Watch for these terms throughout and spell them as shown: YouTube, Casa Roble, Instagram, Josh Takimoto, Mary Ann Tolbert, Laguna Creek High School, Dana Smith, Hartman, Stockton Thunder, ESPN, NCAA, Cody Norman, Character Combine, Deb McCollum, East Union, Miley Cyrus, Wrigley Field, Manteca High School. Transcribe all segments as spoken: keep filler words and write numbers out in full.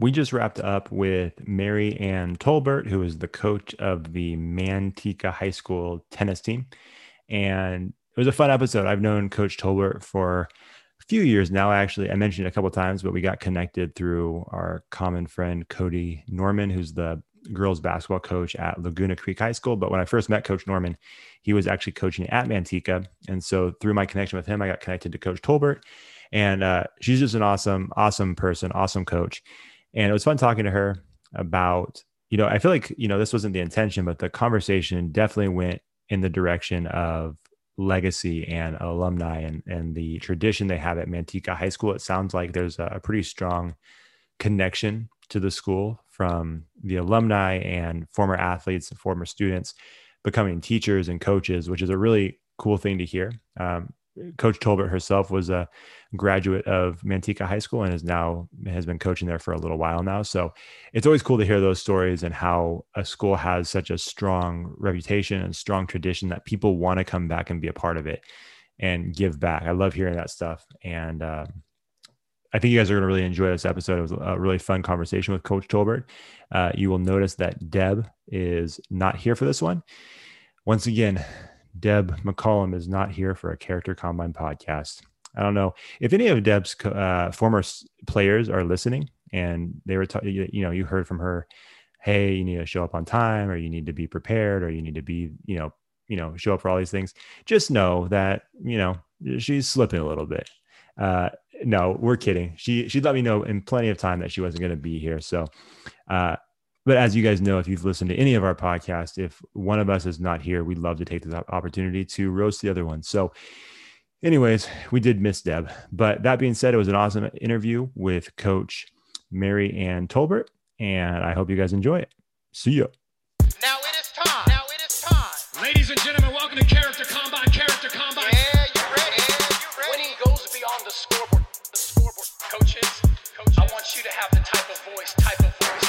We just wrapped up with Mary Ann Tolbert, who is the coach of the Manteca High School tennis team. And it was a fun episode. I've known Coach Tolbert for a few years now. Actually, I mentioned it a couple of times, but we got connected through our common friend, Cody Norman, who's the girls basketball coach at Laguna Creek High School. But when I first met Coach Norman, he was actually coaching at Manteca. And so through my connection with him, I got connected to Coach Tolbert. And uh, she's just an awesome, awesome person, awesome coach. And it was fun talking to her about, you know, I feel like, you know, this wasn't the intention, but the conversation definitely went in the direction of legacy and alumni and, and the tradition they have at Manteca High School. It sounds like there's a pretty strong connection to the school from the alumni and former athletes and former students becoming teachers and coaches, which is a really cool thing to hear. Um, Coach Tolbert herself was a graduate of Manteca High School and is now has been coaching there for a little while now. So it's always cool to hear those stories and how a school has such a strong reputation and strong tradition that people want to come back and be a part of it and give back. I love hearing that stuff. And uh, I think you guys are going to really enjoy this episode. It was a really fun conversation with Coach Tolbert. Uh, you will notice that Deb is not here for this one. Once again, Deb McCollum is not here for a Character Combine podcast. I don't know if any of Deb's uh, former players are listening, and they were, ta- you, you know, you heard from her, hey, you need to show up on time, or you need to be prepared, or you need to be, you know, you know, show up for all these things. Just know that, you know, she's slipping a little bit. Uh, no, we're kidding. She she let me know in plenty of time that she wasn't going to be here. So, uh, but as you guys know, if you've listened to any of our podcasts, if one of us is not here, we'd love to take this opportunity to roast the other one. So anyways, we did miss Deb. But that being said, it was an awesome interview with Coach Mary Ann Tolbert, and I hope you guys enjoy it. See ya. Now it is time. Now it is time. Ladies and gentlemen, welcome to Character Combine. Character Combine. Yeah, you ready? Yeah, you ready? Winning goes beyond the scoreboard. The scoreboard. Coaches, coaches, I want you to have the type of voice, type of voice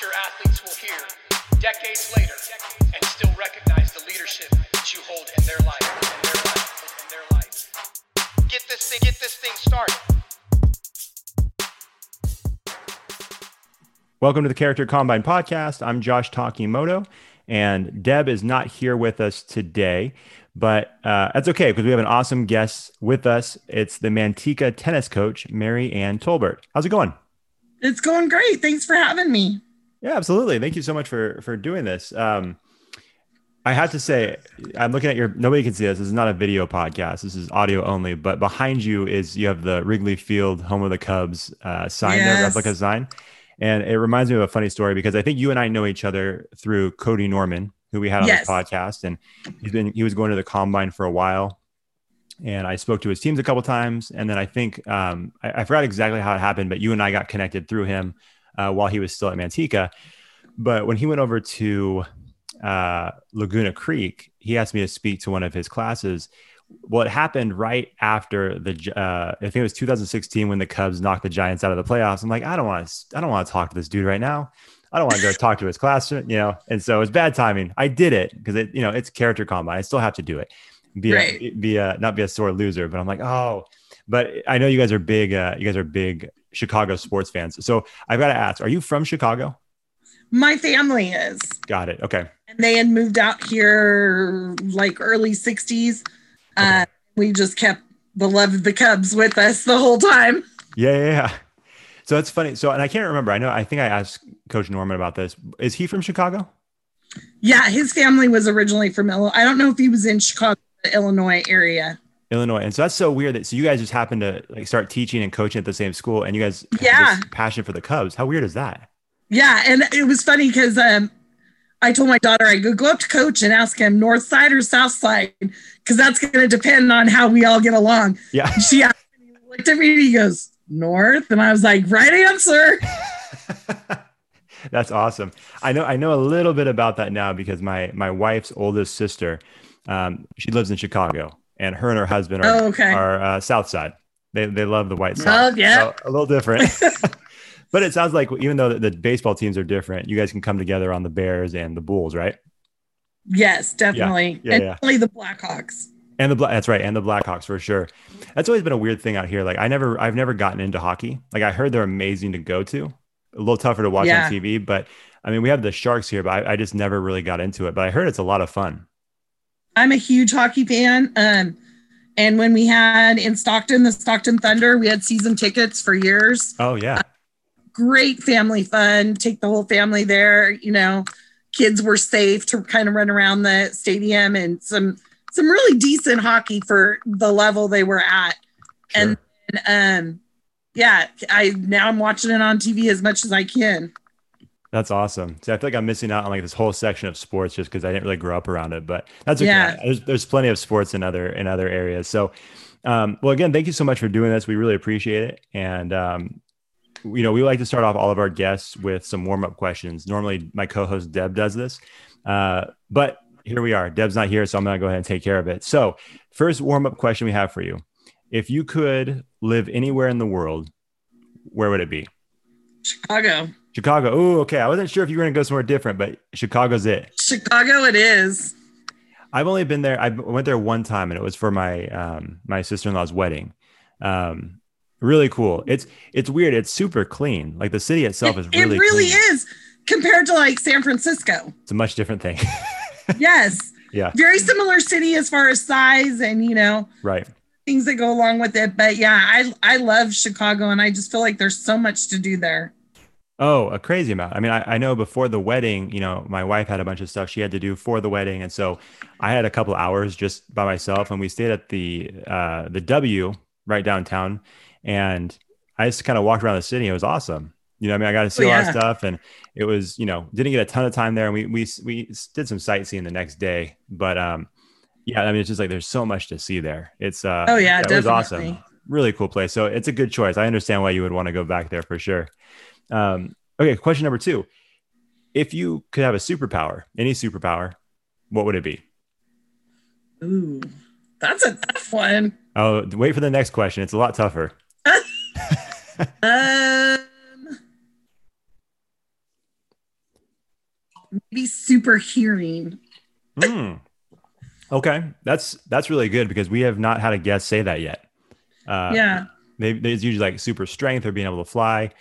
your athletes will hear decades later and still recognize the leadership that you hold in their life, in their life, in their life. Get this thing, get this thing started. Welcome to the Character Combine Podcast. I'm Josh Takimoto, and Deb is not here with us today, but uh, that's okay because we have an awesome guest with us. It's the Manteca tennis coach, Mary Ann Tolbert. How's it going? It's going great. Thanks for having me. Yeah, absolutely. Thank you so much for, for doing this. Um, I have to say, I'm looking at your, nobody can see this. This is not a video podcast. This is audio only, but behind you is, you have the Wrigley Field, home of the Cubs uh, sign, yes. There, replica sign. And it reminds me of a funny story because I think you and I know each other through Cody Norman, who we had on yes. this podcast. And he's been, he was going to the Combine for a while. And I spoke to his teams a couple of times. And then I think, um, I, I forgot exactly how it happened, but you and I got connected through him. Uh, while he was still at Manteca. But when he went over to uh, Laguna Creek, he asked me to speak to one of his classes. Well, it happened right after the, uh, I think it was two thousand sixteen when the Cubs knocked the Giants out of the playoffs. I'm like, I don't want to, I don't want to talk to this dude right now. I don't want to go talk to his class, you know? And so it's bad timing. I did it because it, you know, it's Character Combine. I still have to do it. Be, right. a, be a, not be a sore loser, but I'm like, oh, but I know you guys are big, uh, you guys are big Chicago sports fans. So I've got to ask, are you from Chicago? My family is. Got it. Okay. And they had moved out here like early sixties. Okay. Uh, we just kept the love of the Cubs with us the whole time. Yeah, yeah, yeah. So that's funny. So, and I can't remember. I know, I think I asked Coach Norman about this. Is he from Chicago? Yeah. His family was originally from Illinois. I don't know if he was in Chicago, the Illinois area. Illinois. And so that's so weird that so you guys just happen to like start teaching and coaching at the same school and you guys yeah. have this passion for the Cubs. How weird is that? Yeah. And it was funny because um, I told my daughter, I go, go up to coach and ask him north side or south side because that's going to depend on how we all get along. Yeah. And she asked me, looked at me and he goes, north. And I was like, right answer. That's awesome. I know I know a little bit about that now because my my wife's oldest sister, um, she lives in Chicago. And her and her husband are, oh, okay. are uh, South Side. They they love the White Sox. Oh, yeah. So a little different. But it sounds like even though the, the baseball teams are different, you guys can come together on the Bears and the Bulls, right? Yes, definitely. Yeah, yeah, and yeah. Definitely the Blackhawks. And the that's right, and the Blackhawks for sure. That's always been a weird thing out here. Like I never, I've never gotten into hockey. Like I heard they're amazing to go to, a little tougher to watch yeah. on T V. But I mean, we have the Sharks here, but I, I just never really got into it. But I heard it's a lot of fun. I'm a huge hockey fan. Um, and when we had in Stockton, the Stockton Thunder, we had season tickets for years. Oh, yeah. Uh, great family fun. Take the whole family there. You know, kids were safe to kind of run around the stadium, and some some really decent hockey for the level they were at. Sure. And, and um, yeah, I now I'm watching it on T V as much as I can. That's awesome. See, I feel like I'm missing out on like this whole section of sports just because I didn't really grow up around it, but that's okay. Yeah. There's, there's plenty of sports in other, in other areas. So, um, well, again, thank you so much for doing this. We really appreciate it. And, um, you know, we like to start off all of our guests with some warm-up questions. Normally my co-host Deb does this, uh, but here we are. Deb's not here, so I'm going to go ahead and take care of it. So first warm-up question we have for you. If you could live anywhere in the world, where would it be? Chicago. Chicago. Oh, okay. I wasn't sure if you were going to go somewhere different, but Chicago's it. Chicago it is. I've only been there. I went there one time, and it was for my um, my sister-in-law's wedding. Um, really cool. It's it's weird. It's super clean. Like the city itself it, is really It really clean. Is compared to like San Francisco. It's a much different thing. Yes. Yeah. Very similar city as far as size and, you know. Right. Things that go along with it. But yeah, I I love Chicago, and I just feel like there's so much to do there. Oh, a crazy amount. I mean, I, I know before the wedding, you know, my wife had a bunch of stuff she had to do for the wedding. And so I had a couple hours just by myself, and we stayed at the, uh, the W right downtown. And I just kind of walked around the city. It was awesome. You know, I mean, I got to see oh, yeah. a lot of stuff, and it was, you know, didn't get a ton of time there. And we, we, we did some sightseeing the next day, but, um, yeah, I mean, it's just like, there's so much to see there. It's, uh, oh yeah, yeah it was awesome. Really cool place. So it's a good choice. I understand why you would want to go back there for sure. Um, okay. Question number two, if you could have a superpower, any superpower, what would it be? Ooh, that's a tough one. Oh, wait for the next question. It's a lot tougher. um, maybe super hearing. Mm. Okay. That's, that's really good, because we have not had a guest say that yet. Uh, yeah. They, there's usually like super strength or being able to fly.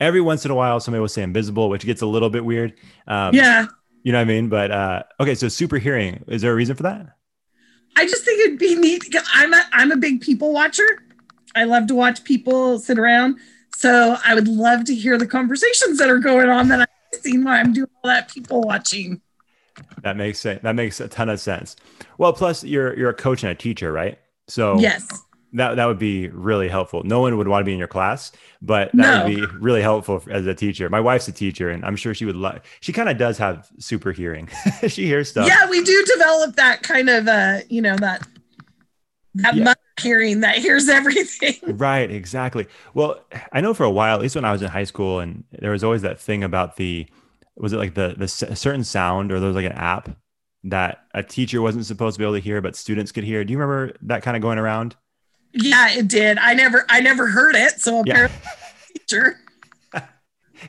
Every once in a while, somebody will say invisible, which gets a little bit weird. Um, yeah. You know what I mean? But, uh, okay. So super hearing, is there a reason for that? I just think it'd be neat. I'm a, I'm a big people watcher. I love to watch people sit around. So I would love to hear the conversations that are going on that I've seen while I'm doing all that people watching. That makes sense. That makes a ton of sense. Well, plus you're, you're a coach and a teacher, right? So yes. That that would be really helpful. No one would want to be in your class, but that no. would be really helpful as a teacher. My wife's a teacher, and I'm sure she would love. She kind of does have super hearing. She hears stuff. Yeah, we do develop that kind of, uh, you know, that that yeah. mother hearing that hears everything. Right, exactly. Well, I know for a while, at least when I was in high school, and there was always that thing about the, was it like the the certain sound, or there was like an app that a teacher wasn't supposed to be able to hear, but students could hear. Do you remember that kind of going around? Yeah, it did. I never, I never heard it. So apparently, yeah. Teacher.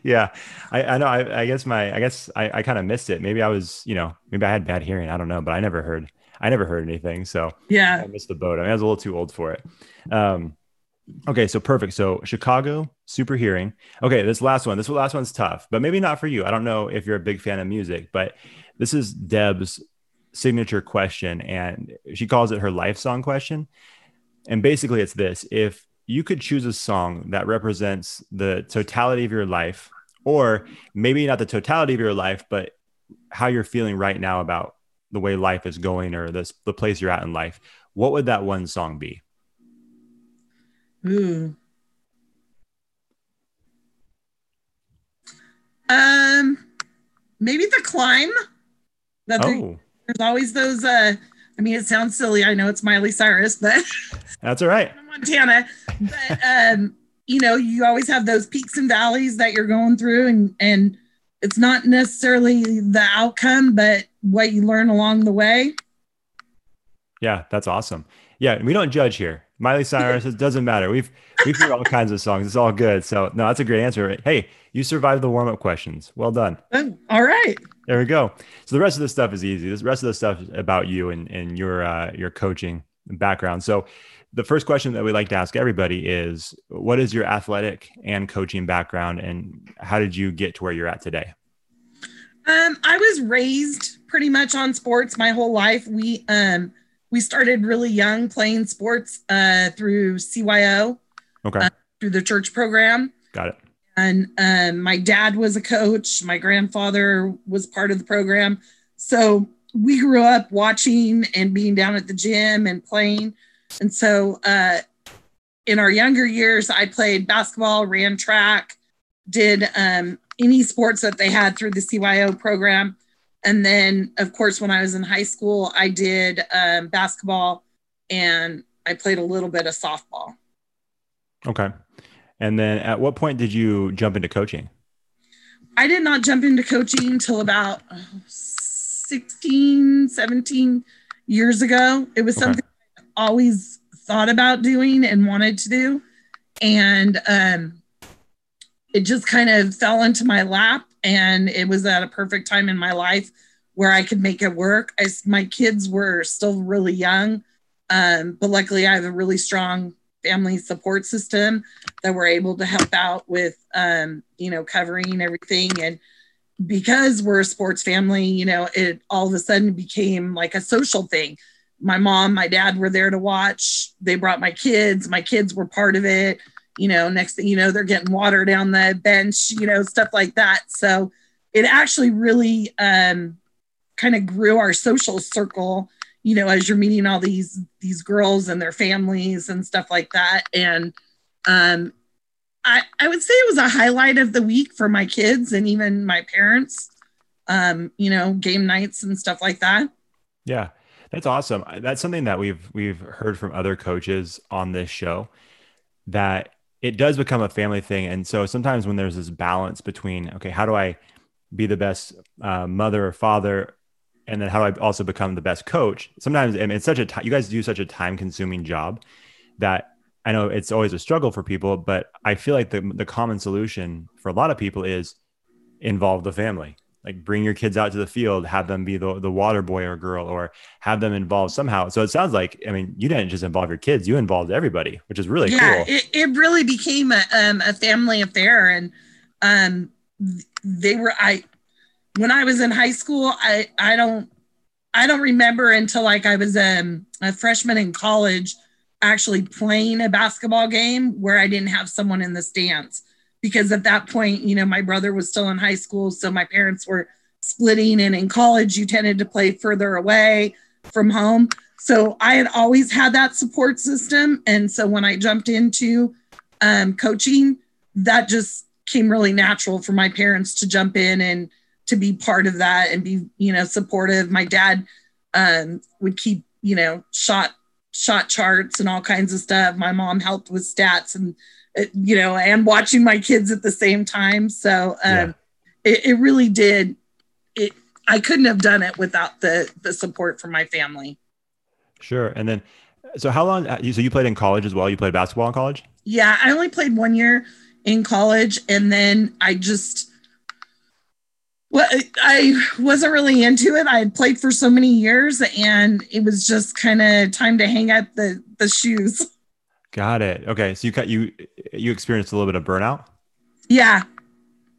yeah, I, I know. I, I guess my, I guess I, I kind of missed it. Maybe I was, you know, maybe I had bad hearing. I don't know, but I never heard, I never heard anything. So yeah, I missed the boat. I mean, I was a little too old for it. Um, okay, so perfect. So Chicago, super hearing. Okay, this last one. This last one's tough, but maybe not for you. I don't know if you're a big fan of music, but this is Deb's signature question, and she calls it her life song question. And basically it's this: if you could choose a song that represents the totality of your life, or maybe not the totality of your life, but how you're feeling right now about the way life is going, or this, the place you're at in life, what would that one song be? Hmm. Um, maybe The Climb. That oh. There's always those, uh, I mean, it sounds silly. I know it's Miley Cyrus, but that's all right. Montana, but um, you know, you always have those peaks and valleys that you're going through, and and it's not necessarily the outcome, but what you learn along the way. Yeah, that's awesome. Yeah, we don't judge here. Miley Cyrus, it doesn't matter. We've we've heard all kinds of songs. It's all good. So no, that's a great answer. Hey, you survived the warm-up questions. Well done. Oh, all right. There we go. So the rest of this stuff is easy. This rest of the stuff is about you and, and your, uh, your coaching background. So The first question that we like to ask everybody is, what is your athletic and coaching background, and how did you get to where you're at today? Um, I was raised pretty much on sports my whole life. We um, we started really young playing sports uh, through C Y O, okay, uh, through the church program. Got it. And um, my dad was a coach. My grandfather was part of the program. So we grew up watching and being down at the gym and playing. And so uh, in our younger years, I played basketball, ran track, did um, any sports that they had through the C Y O program. And then, of course, when I was in high school, I did um, basketball, and I played a little bit of softball. Okay. And then at what point did you jump into coaching? I did not jump into coaching until about oh, sixteen, seventeen years ago. It was okay. something always thought about doing and wanted to do, and um it just kind of fell into my lap, and it was at a perfect time in my life where I could make it work. I, my kids were still really young, um but luckily I have a really strong family support system that were able to help out with um you know covering everything. And because we're a sports family, you know it all of a sudden became like a social thing. My mom, my dad were there to watch. They brought my kids. My kids were part of it. You know, next thing you know, they're getting water down the bench, you know, stuff like that. So it actually really um, kind of grew our social circle, you know, as you're meeting all these, these girls and their families and stuff like that. And um, I, I would say it was a highlight of the week for my kids and even my parents, um, you know, game nights and stuff like that. Yeah. That's awesome. That's something that we've we've heard from other coaches on this show, that it does become a family thing. And so sometimes when there's this balance between, okay, how do I be the best uh, mother or father, and then how do I also become the best coach? Sometimes, I mean, it's such a t- you guys do such a time-consuming job that I know it's always a struggle for people, but I feel like the the common solution for a lot of people is involve the family. Like bring your kids out to the field, have them be the, the water boy or girl, or have them involved somehow. So it sounds like, I mean, you didn't just involve your kids, you involved everybody, which is really yeah, cool. It, it really became a, um, a family affair. And um, they were, I, when I was in high school, I, I don't, I don't remember until like I was um, a freshman in college, actually playing a basketball game where I didn't have someone in the stands. Because at that point, you know, my brother was still in high school. So my parents were splitting, and in college, you tended to play further away from home. So I had always had that support system. And so when I jumped into um, coaching, that just came really natural for my parents to jump in and to be part of that and be, you know, supportive. My dad um, would keep, you know, shot, shot charts and all kinds of stuff. My mom helped with stats and, you know, and watching my kids at the same time. So um, yeah. it, it really did. It, I couldn't have done it without the the support from my family. Sure. And then, so how long, so you played in college as well? You played basketball in college? Yeah, I only played one year in college. And then I just, well, I wasn't really into it. I had played for so many years, and it was just kind of time to hang up the, the shoes. Got it. Okay. So you cut, you, you experienced a little bit of burnout. Yeah.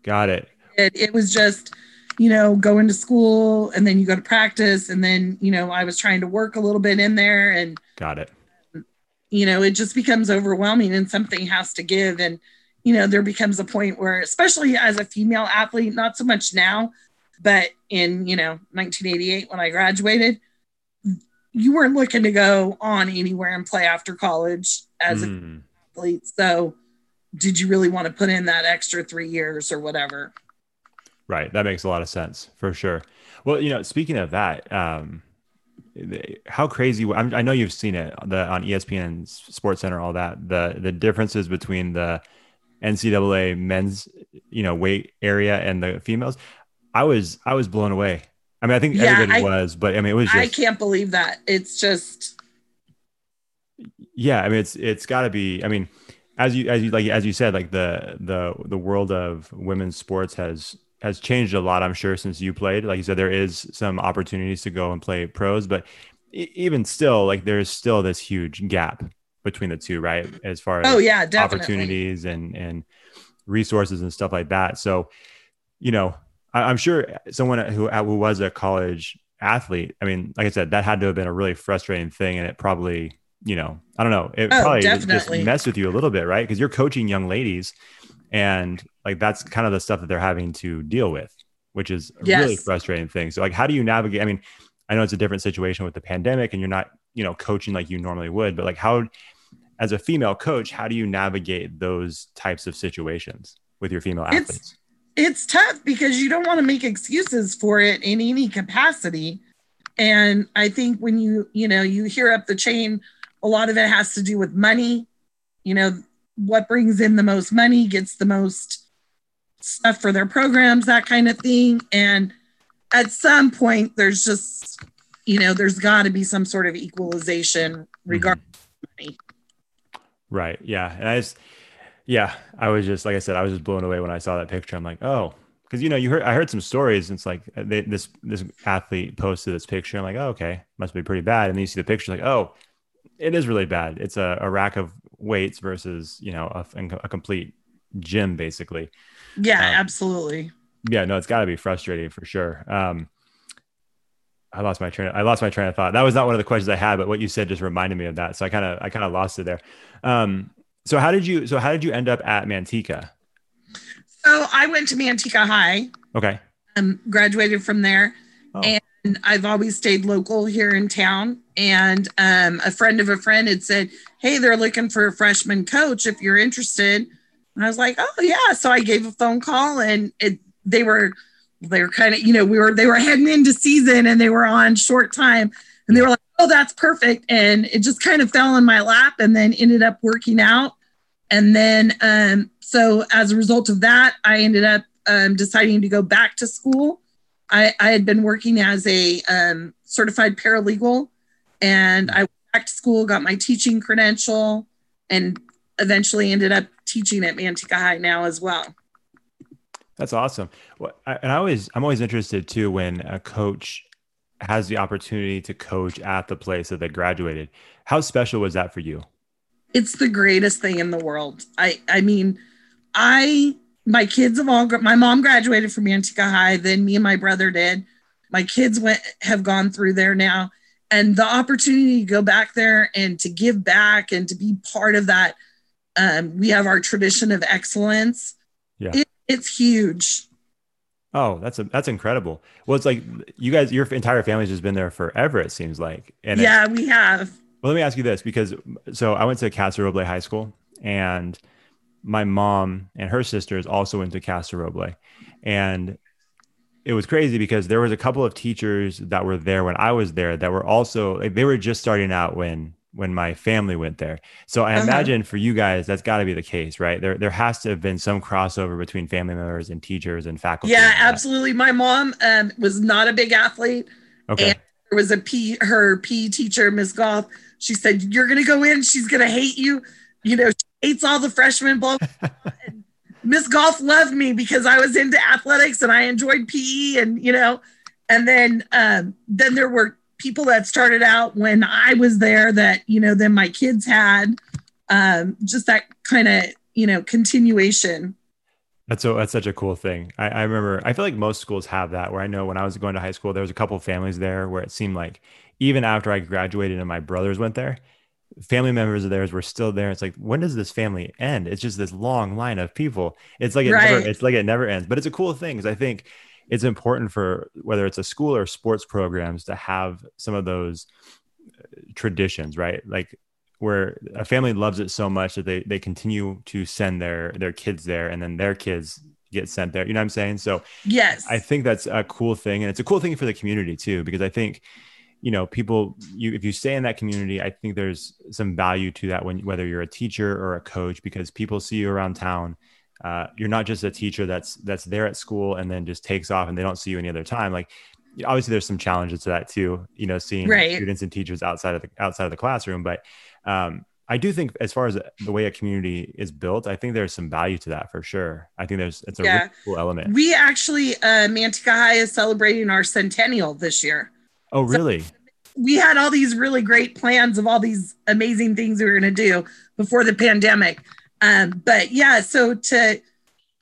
Got it. it. It was just, you know, going to school, and then you go to practice, and then, you know, I was trying to work a little bit in there, and got it. You know, it just becomes overwhelming, and something has to give. And, you know, there becomes a point where, especially as a female athlete, not so much now, but in, you know, nineteen eighty-eight, when I graduated, you weren't looking to go on anywhere and play after college as mm. an athlete. So did you really want to put in that extra three years or whatever? Right. That makes a lot of sense for sure. Well, you know, speaking of that, um, how crazy, I'm, I know you've seen it the, on E S P N, SportsCenter, all that, the, the differences between the N C double A men's, you know, weight area and the females. I was, I was blown away. I mean, I think yeah, everybody I, was, but I mean, it was just, I can't believe that. It's just, yeah. I mean, it's, it's gotta be, I mean, as you, as you, like, as you said, like the, the, the world of women's sports has, has changed a lot, I'm sure, since you played. Like you said, there is some opportunities to go and play pros, but even still, like there's still this huge gap between the two, right? As far as oh, yeah, definitely. opportunities and, and resources and stuff like that. So, you know, I, I'm sure someone who, who was a college athlete, I mean, like I said, that had to have been a really frustrating thing. And it probably, you know, I don't know, it oh, probably definitely. just messed with you a little bit, right? Because you're coaching young ladies and like, that's kind of the stuff that they're having to deal with, which is a yes. really frustrating thing. So like, how do you navigate? I mean, I know it's a different situation with the pandemic and you're not, you know, coaching like you normally would, but like how, as a female coach, how do you navigate those types of situations with your female athletes? It's- It's tough because you don't want to make excuses for it in any capacity. And I think when you, you know, you hear up the chain, a lot of it has to do with money. You know, what brings in the most money gets the most stuff for their programs, that kind of thing. And at some point there's just, you know, there's got to be some sort of equalization regarding mm-hmm. money. Right. Yeah. And I just, Yeah, I was just, like I said, I was just blown away when I saw that picture. I'm like, oh, because, you know, you heard, I heard some stories and it's like they, this, this athlete posted this picture. I'm like, oh, okay, must be pretty bad. And then you see the picture like, oh, it is really bad. It's a, a rack of weights versus, you know, a, a complete gym basically. Yeah, um, absolutely. Yeah, no, it's gotta be frustrating for sure. Um, I lost my train. I lost my train of thought. That was not one of the questions I had, but what you said just reminded me of that. So I kind of, I kind of lost it there. Um, So how did you, so how did you end up at Manteca? So I went to Manteca High. Okay. Um, graduated from there oh. and I've always stayed local here in town. And um, a friend of a friend had said, hey, they're looking for a freshman coach if you're interested. And I was like, oh yeah. So I gave a phone call and it, they were, they were kind of, you know, we were, they were heading into season and they were on short time and they were like, oh, that's perfect. And it just kind of fell in my lap and then ended up working out. And then, um, so as a result of that, I ended up um, deciding to go back to school. I, I had been working as a um, certified paralegal and I went back to school, got my teaching credential and eventually ended up teaching at Manteca High now as well. That's awesome. Well, I, and I always, I'm always interested too, when a coach has the opportunity to coach at the place that they graduated. How special was that for you? It's the greatest thing in the world. I, I mean, I, my kids have all, my mom graduated from Manteca High. Then me and my brother did. My kids went, have gone through there now. And the opportunity to go back there and to give back and to be part of that. Um, we have our tradition of excellence. Yeah. It, it's huge. Oh, that's a, that's incredible. Well, it's like you guys, your entire family's just been there forever, it seems like. And yeah, we have. Well, let me ask you this, because so I went to Casa Roble High School and my mom and her sisters also went to Casa Roble. And it was crazy because there was a couple of teachers that were there when I was there that were also, like, they were just starting out when, when my family went there. So I uh-huh. imagine for you guys, that's gotta be the case, right? There, there has to have been some crossover between family members and teachers and faculty. Yeah, and absolutely. My mom um, was not a big athlete. Okay. And there was a P her P teacher, Miz Goff. She said, you're going to go in. She's going to hate you. You know, she hates all the freshmen. Blah, blah, blah. Miz Goff loved me because I was into athletics and I enjoyed P E and, you know, and then, um, then there were people that started out when I was there that, you know, then my kids had, um, just that kind of, you know, continuation. That's so, that's such a cool thing. I, I remember, I feel like most schools have that, where I know when I was going to high school, there was a couple of families there where it seemed like even after I graduated and my brothers went there, family members of theirs were still there. It's like, when does this family end? It's just this long line of people. It's like, it right. never, it's like it never ends, but it's a cool thing. Cause I think it's important for whether it's a school or sports programs to have some of those traditions, right? Like where a family loves it so much that they, they continue to send their, their kids there and then their kids get sent there. You know what I'm saying? So yes, I think that's a cool thing. And it's a cool thing for the community too, because I think, you know, people, you, if you stay in that community, I think there's some value to that when, whether you're a teacher or a coach, because people see you around town. Uh, you're not just a teacher that's that's there at school and then just takes off and they don't see you any other time. Like, obviously, there's some challenges to that too. You know, seeing right. students and teachers outside of the outside of the classroom. But um, I do think, as far as the way a community is built, I think there's some value to that for sure. I think there's it's a yeah. really cool element. We actually, uh, Manteca High is celebrating our centennial this year. Oh, really? So we had all these really great plans of all these amazing things we were going to do before the pandemic. Um, but yeah, so to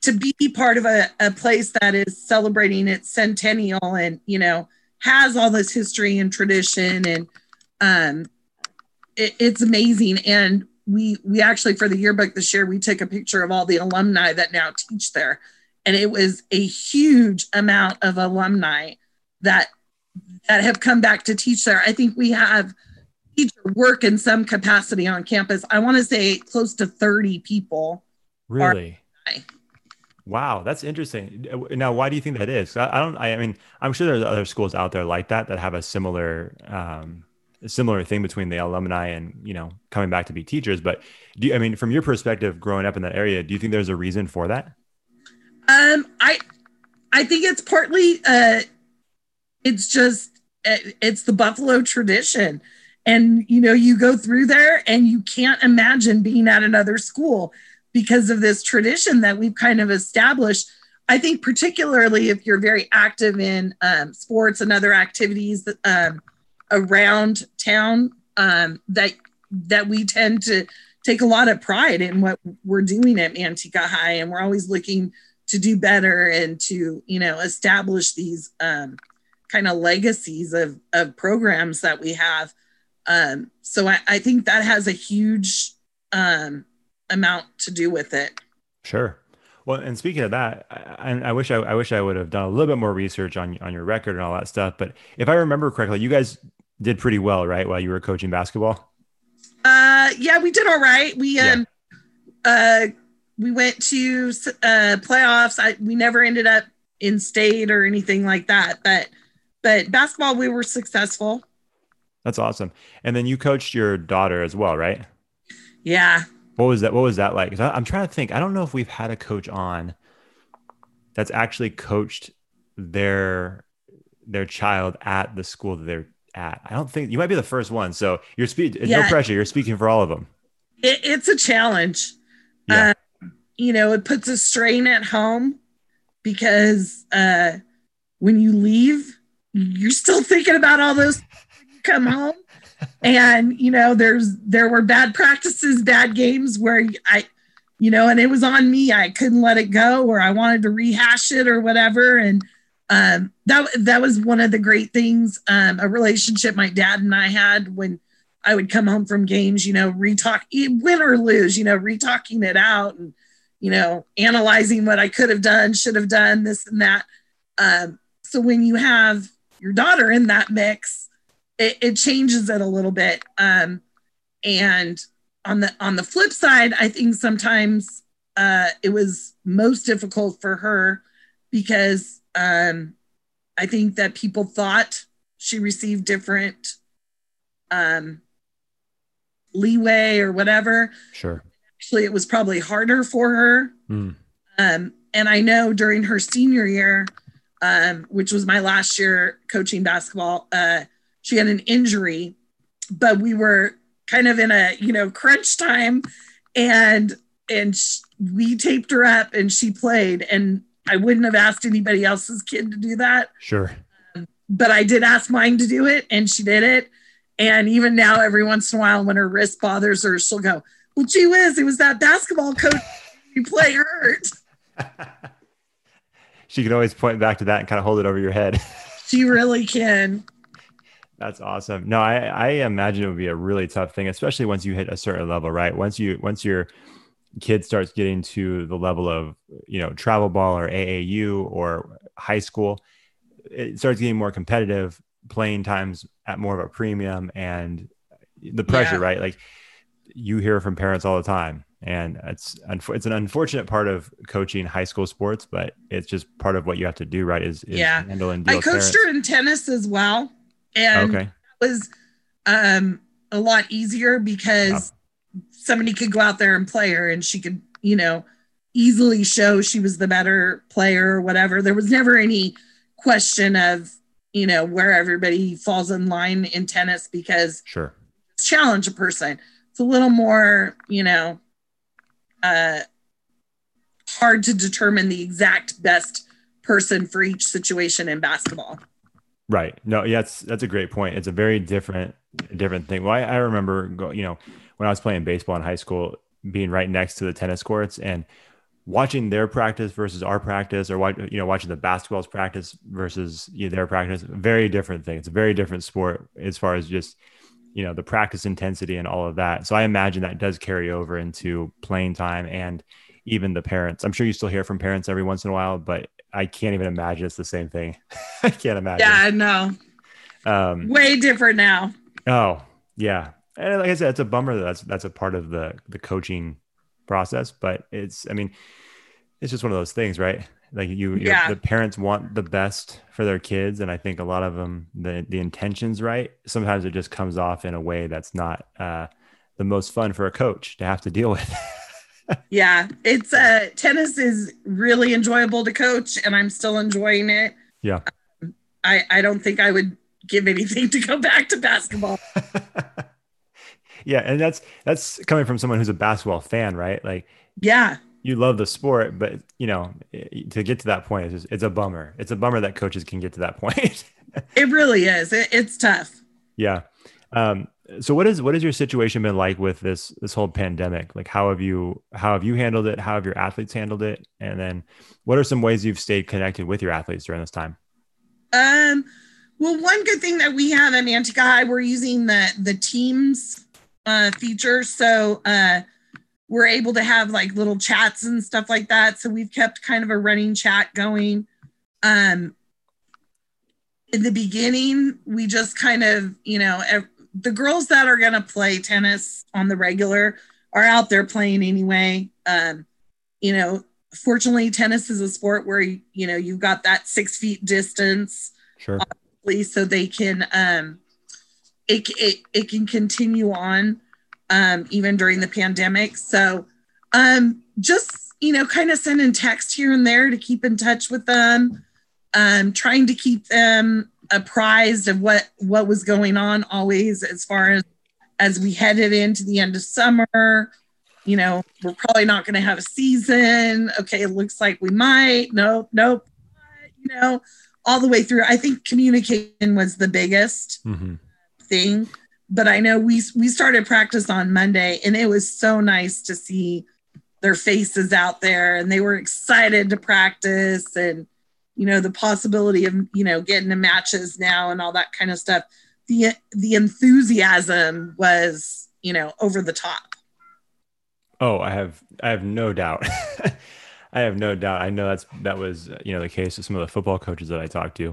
to be part of a, a place that is celebrating its centennial and, you know, has all this history and tradition, and um, it, it's amazing. And we we actually, for the yearbook this year, we took a picture of all the alumni that now teach there. And it was a huge amount of alumni that that have come back to teach there. I think we have teacher work in some capacity on campus. I want to say close to thirty people. Really? Wow, that's interesting. Now, why do you think that is? I don't. I mean, I'm sure there's other schools out there like that that have a similar um, similar thing between the alumni and, you know, coming back to be teachers. But do you, I mean, from your perspective, growing up in that area, do you think there's a reason for that? Um, I I think it's partly. Uh, It's just, it's the Buffalo tradition. And, you know, you go through there and you can't imagine being at another school because of this tradition that we've kind of established. I think particularly if you're very active in um, sports and other activities um, around town, um, that that we tend to take a lot of pride in what we're doing at Manteca High. And we're always looking to do better and to, you know, establish these um kind of legacies of, of programs that we have. Um, so I, I think that has a huge um, amount to do with it. Sure. Well, and speaking of that, I, I wish I, I wish I would have done a little bit more research on, on your record and all that stuff. But if I remember correctly, you guys did pretty well, right? While you were coaching basketball? Uh, yeah, we did all right. We, um, yeah. uh, we went to uh, playoffs. I, we never ended up in state or anything like that, but But basketball, we were successful. That's awesome. And then you coached your daughter as well, right? Yeah. What was that? What was that like? I'm trying to think. I don't know if we've had a coach on that's actually coached their their child at the school that they're at. I don't think you might be the first one. So you're speaking. Yeah. No pressure. You're speaking for all of them. It, it's a challenge. Yeah. Um, you know, it puts a strain at home because uh, when you leave, you're still thinking about all those when you come home. And, you know, there's, there were bad practices, bad games where I, you know, and it was on me. I couldn't let it go, or I wanted to rehash it or whatever. And um, that, that was one of the great things, um, a relationship my dad and I had when I would come home from games, you know, retalk, win or lose, you know, retalking it out and, you know, analyzing what I could have done, should have done, this and that. Um, so when you have your daughter in that mix, it, it changes it a little bit. Um, and on the, on the flip side, I think sometimes uh, it was most difficult for her because um, I think that people thought she received different um, leeway or whatever. Sure. Actually, it was probably harder for her. Mm. Um, and I know during her senior year, Um, which was my last year coaching basketball. Uh, she had an injury, but we were kind of in a, you know, crunch time, and, and sh- we taped her up and she played, and I wouldn't have asked anybody else's kid to do that. Sure. Um, but I did ask mine to do it, and she did it. And even now, every once in a while, when her wrist bothers her, she'll go, well, gee whiz, it was that basketball coach who played hurt. She can always point back to that and kind of hold it over your head. She really can. That's awesome. No, I, I imagine it would be a really tough thing, especially once you hit a certain level, right? Once you, once your kid starts getting to the level of, you know, travel ball or A A U or high school, it starts getting more competitive, playing times at more of a premium, and the pressure, yeah. Right? Like you hear from parents all the time. And it's, it's an unfortunate part of coaching high school sports, but it's just part of what you have to do, right? Is, is yeah. handle and deal with parents. I coached her in tennis as well. And okay. It was um, a lot easier because yeah. somebody could go out there and play her, and she could, you know, easily show she was the better player or whatever. There was never any question of, you know, where everybody falls in line in tennis because sure. challenge a person. It's a little more, you know, Uh, hard to determine the exact best person for each situation in basketball. Right. No, yeah, that's, that's a great point. It's a very different, different thing. Well, I, I remember, go, you know, when I was playing baseball in high school, being right next to the tennis courts and watching their practice versus our practice, or, you know, watching the basketball's practice versus their practice, very different thing. It's a very different sport as far as just, you know, the practice intensity and all of that. So I imagine that does carry over into playing time and even the parents. I'm sure you still hear from parents every once in a while, but I can't even imagine it's the same thing. I can't imagine. Yeah, I know. Um, Way different now. Oh, yeah. And like I said, it's a bummer that that's, that's a part of the, the coaching process, but it's, I mean, it's just one of those things, right? Like you, yeah. the parents want the best for their kids. And I think a lot of them, the, the intention's right. Sometimes it just comes off in a way that's not uh, the most fun for a coach to have to deal with. Yeah, it's uh, tennis is really enjoyable to coach, and I'm still enjoying it. Yeah, um, I I don't think I would give anything to go back to basketball. Yeah, and that's that's coming from someone who's a basketball fan, right? Like, yeah, you love the sport, but you know, to get to that point, it's just, it's a bummer. It's a bummer that coaches can get to that point. It really is. It, it's tough. Yeah. Um, So what is, what has your situation been like with this, this whole pandemic? Like, how have you, how have you handled it? How have your athletes handled it? And then what are some ways you've stayed connected with your athletes during this time? Um, well, one good thing that we have at Manteca High, we're using the, the teams uh, feature. So uh, we're able to have like little chats and stuff like that. So we've kept kind of a running chat going. Um, in the beginning, we just kind of, you know, ev- the girls that are going to play tennis on the regular are out there playing anyway. Um, you know, fortunately tennis is a sport where, you know, you've got that six feet distance, sure, obviously, so they can, um, it, it, it can continue on, um, even during the pandemic. So, um, just, you know, kind of sending text here and there to keep in touch with them, um, trying to keep them apprised of what what was going on always, as far as as we headed into the end of summer. You know, we're probably not going to have a season. Okay, it looks like we might. Nope, nope. You know, all the way through. I think communication was the biggest mm-hmm. thing. But I know we we started practice on Monday, and it was so nice to see their faces out there, and they were excited to practice, and you know, the possibility of, you know, getting to matches now and all that kind of stuff. The, the enthusiasm was, you know, over the top. Oh, I have, I have no doubt. I have no doubt. I know that's, that was, you know, the case with some of the football coaches that I talked to,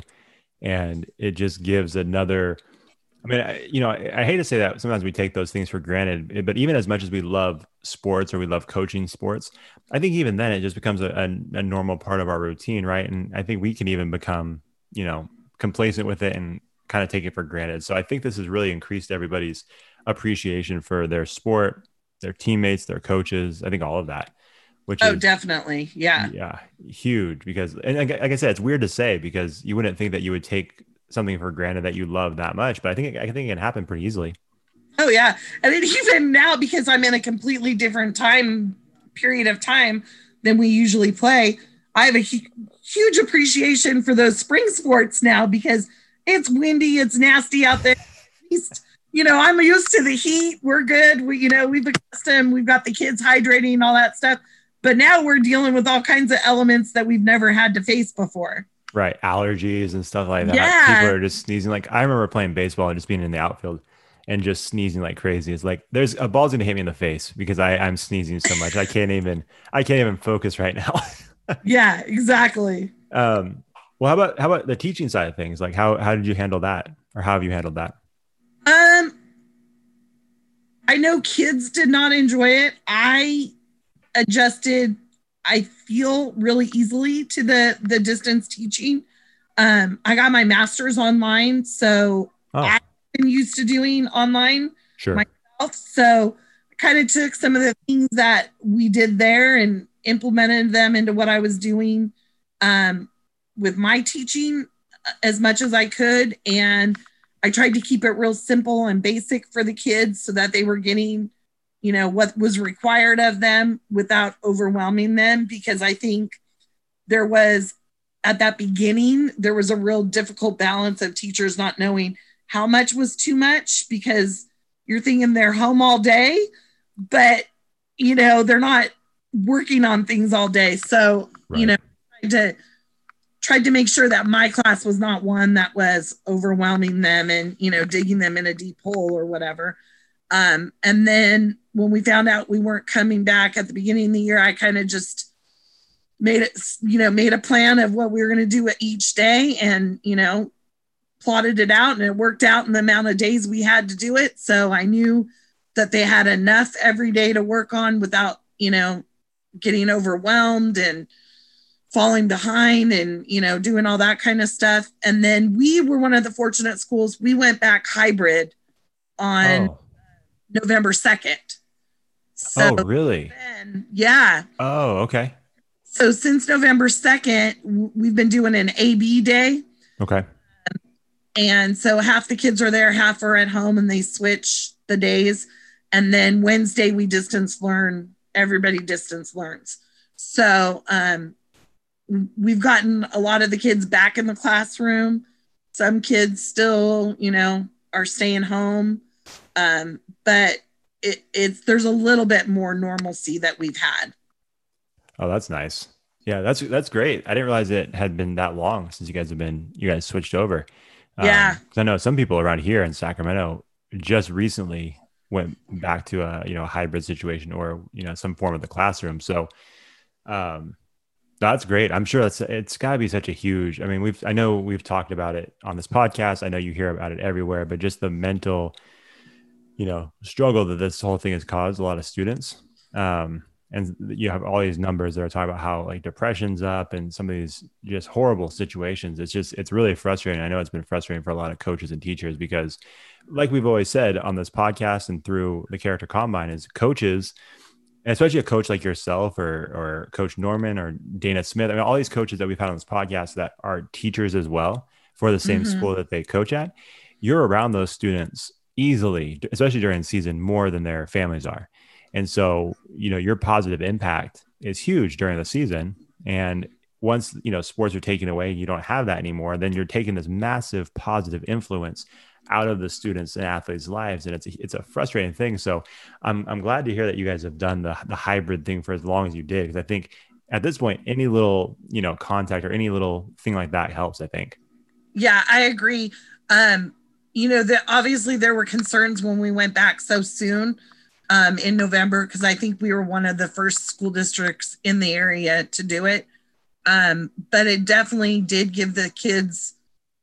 and it just gives another, I mean, I, you know, I, I hate to say that sometimes we take those things for granted, but even as much as we love sports or we love coaching sports, I think even then it just becomes a, a, a normal part of our routine. Right. And I think we can even become, you know, complacent with it and kind of take it for granted. So I think this has really increased everybody's appreciation for their sport, their teammates, their coaches. I think all of that, which oh, is definitely. Yeah. Yeah. Huge, because, and like, like I said, it's weird to say, because you wouldn't think that you would take something for granted that you love that much, but I think, I think it can happen pretty easily. Oh yeah. And then even now, because I'm in a completely different time period of time than we usually play, I have a hu- huge appreciation for those spring sports now, because it's windy, it's nasty out there. At least, you know, I'm used to the heat. We're good. We, you know, we've accustomed, we've got the kids hydrating and all that stuff, but now we're dealing with all kinds of elements that we've never had to face before. Right. Allergies and stuff like that. Yeah. People are just sneezing. Like I remember playing baseball and just being in the outfield and just sneezing like crazy. It's like, there's a ball's going to hit me in the face because I I'm sneezing so much. I can't even, I can't even focus right now. Yeah, exactly. Um, well, how about, how about the teaching side of things? Like how, how did you handle that, or how have you handled that? Um, I know kids did not enjoy it. I adjusted I feel really easily to the, the distance teaching. Um, I got my master's online, so oh. I've been used to doing online sure. myself. So I kind of took some of the things that we did there and implemented them into what I was doing um, with my teaching as much as I could. And I tried to keep it real simple and basic for the kids so that they were getting, you know, what was required of them without overwhelming them, because I think there was at that beginning, there was a real difficult balance of teachers not knowing how much was too much, because you're thinking they're home all day, but, you know, they're not working on things all day. So, right. you know, I tried to, tried to make sure that my class was not one that was overwhelming them and, you know, digging them in a deep hole or whatever. Um, and then when we found out we weren't coming back at the beginning of the year, I kind of just made it, you know, made a plan of what we were going to do at each day and, you know, plotted it out, and it worked out in the amount of days we had to do it. So I knew that they had enough every day to work on without, you know, getting overwhelmed and falling behind and, you know, doing all that kind of stuff. And then we were one of the fortunate schools. We went back hybrid on oh. November second. So oh, really? Then, yeah. Oh, okay. So since November second, we've been doing an A B day. Okay. Um, and so half the kids are there, half are at home, and they switch the days. And then Wednesday we distance learn. Everybody distance learns. So um, we've gotten a lot of the kids back in the classroom. Some kids still, you know, are staying home. Um, but it, it's, there's a little bit more normalcy that we've had. Oh, that's nice. Yeah, that's, that's great. I didn't realize it had been that long since you guys have been, you guys switched over. Um, yeah. 'Cause I know some people around here in Sacramento just recently went back to a, you know, hybrid situation or, you know, some form of the classroom. So, um, that's great. I'm sure that's, it's gotta be such a huge, I mean, we've, I know we've talked about it on this podcast. I know you hear about it everywhere, but just the mental, you know, struggle that this whole thing has caused a lot of students. Um, and you have all these numbers that are talking about how like depression's up and some of these just horrible situations. It's just, it's really frustrating. I know it's been frustrating for a lot of coaches and teachers, because like we've always said on this podcast and through the Character Combine, is coaches, especially a coach like yourself or, or Coach Norman or Dana Smith, I mean, all these coaches that we've had on this podcast that are teachers as well for the same mm-hmm. school that they coach at, you're around those students easily, especially during the season, more than their families are. And so, you know, your positive impact is huge during the season. And once, you know, sports are taken away, you don't have that anymore. Then you're taking this massive positive influence out of the students and athletes' lives. And it's a, it's a frustrating thing. So I'm, I'm glad to hear that you guys have done the, the hybrid thing for as long as you did. 'Cause I think at this point, any little, you know, contact or any little thing like that helps, I think. Yeah, I agree. Um, you know, the, obviously there were concerns when we went back so soon. Um, in November, because I think we were one of the first school districts in the area to do it. Um, but it definitely did give the kids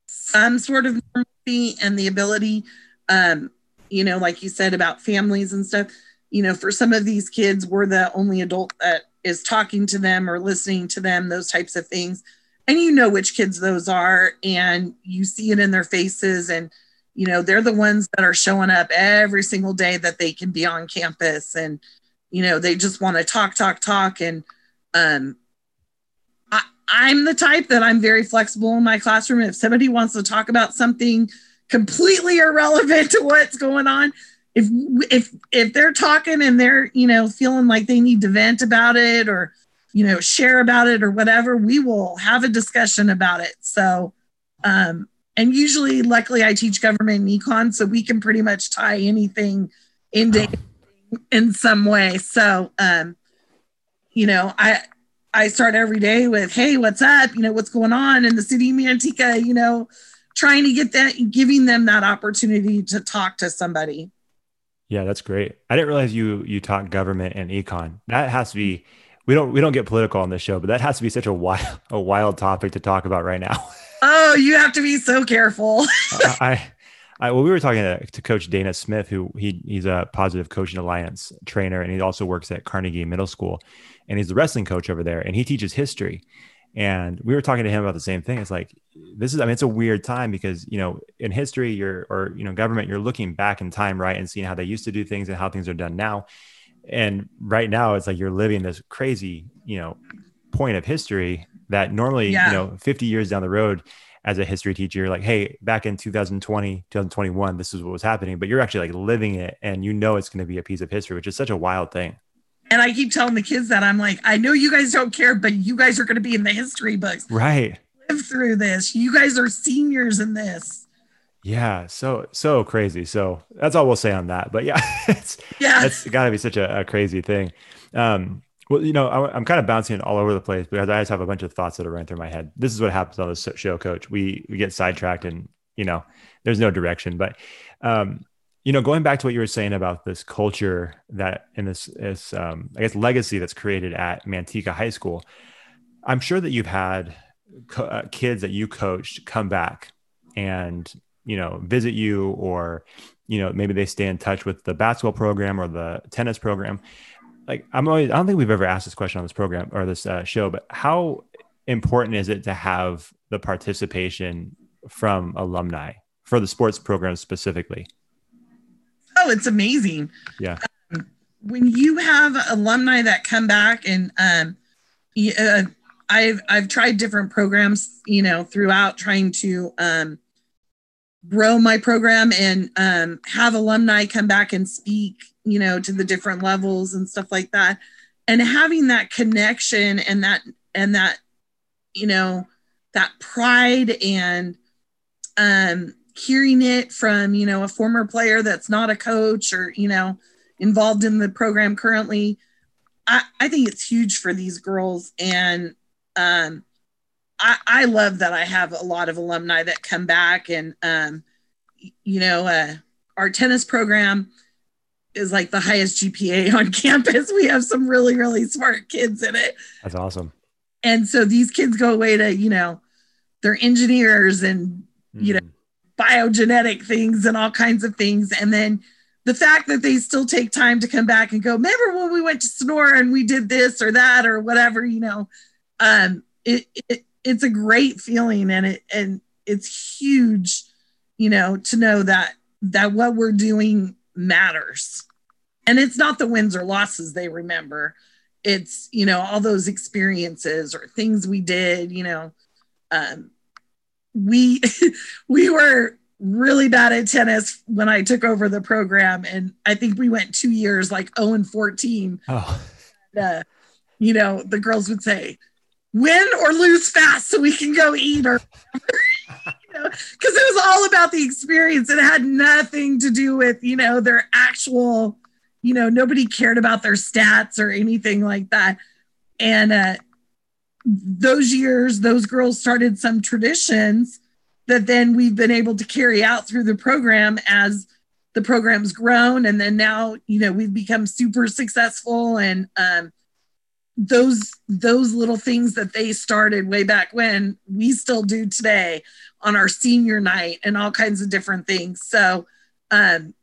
some sort of normalcy and the ability, um, you know, like you said about families and stuff, you know, for some of these kids, we're the only adult that is talking to them or listening to them, those types of things. And you know which kids those are, and you see it in their faces, and you know, they're the ones that are showing up every single day that they can be on campus. And, you know, they just want to talk, talk, talk. And um, I, I'm the type that I'm very flexible in my classroom. If somebody wants to talk about something completely irrelevant to what's going on, if, if, if they're talking and they're, you know, feeling like they need to vent about it or, you know, share about it or whatever, we will have a discussion about it. So, um, and usually, luckily, I teach government and econ, so we can pretty much tie anything into anything in some way. So, um, you know, I I start every day with, hey, what's up? You know, what's going on in the city of Manteca? You know, trying to get that, giving them that opportunity to talk to somebody. Yeah, that's great. I didn't realize you you taught government and econ. That has to be, we don't we don't get political on this show, but that has to be such a wild a wild topic to talk about right now. Oh, you have to be so careful. I, I, well, we were talking to, to Coach Dana Smith, who he he's a Positive Coaching Alliance trainer, and he also works at Carnegie Middle School, and he's the wrestling coach over there, and he teaches history. And we were talking to him about the same thing. It's like, this is, I mean, it's a weird time because, you know, in history, you're, or, you know, government, you're looking back in time, right, and seeing how they used to do things and how things are done now. And right now, it's like you're living this crazy, you know, point of history that normally, yeah. you know, fifty years down the road as a history teacher, you're like, hey, back in two thousand twenty, two thousand twenty-one, this is what was happening, but you're actually like living it, and you know, it's going to be a piece of history, which is such a wild thing. And I keep telling the kids that, I'm like, I know you guys don't care, but you guys are going to be in the history books. Right. live through this. You guys are seniors in this. Yeah. So, so crazy. So that's all we'll say on that, but yeah, it's, yeah. it's gotta be such a, a crazy thing. Um, well, you know, I, I'm kind of bouncing all over the place because I just have a bunch of thoughts that are running through my head. This is what happens on this show, Coach. We, we get sidetracked and, you know, there's no direction, but, um, you know, going back to what you were saying about this culture that in this, this um, I guess, legacy that's created at Manteca High School, I'm sure that you've had co- uh, kids that you coached come back and, you know, visit you, or, you know, maybe they stay in touch with the basketball program or the tennis program. Like, I'm always, I don't think we've ever asked this question on this program or this uh, show, but how important is it to have the participation from alumni for the sports program specifically? Oh, it's amazing. Yeah. Um, when you have alumni that come back and, um, uh, I've, I've tried different programs, you know, throughout trying to, um, grow my program and, um, have alumni come back and speak, you know, to the different levels and stuff like that. And having that connection and that, and that, you know, that pride and, um, hearing it from, you know, a former player that's not a coach or, you know, involved in the program currently, I, I think it's huge for these girls. And um, I, I love that I have a lot of alumni that come back and, um, you know, uh, our tennis program is like the highest G P A on campus. We have some really, really smart kids in it. That's awesome. And so these kids go away to, you know, they're engineers and, mm. you know, biogenetic things and all kinds of things. And then the fact that they still take time to come back and go, remember when we went to Snore and we did this or that or whatever, you know, um, it, it it's a great feeling, and it, and it's huge, you know, to know that, that what we're doing matters. And it's not the wins or losses they remember. It's, you know, all those experiences or things we did, you know, um, we we were really bad at tennis when I took over the program, and I think we went two years like oh and fourteen. Oh. And, uh, you know, the girls would say, win or lose fast so we can go eat or whatever, you know, because it was all about the experience. It had nothing to do with, you know, their actual, you know, nobody cared about their stats or anything like that. And uh those years, those girls started some traditions that then we've been able to carry out through the program as the program's grown. And then now, you know, we've become super successful. And um, those, those little things that they started way back when, we still do today on our senior night and all kinds of different things. So um,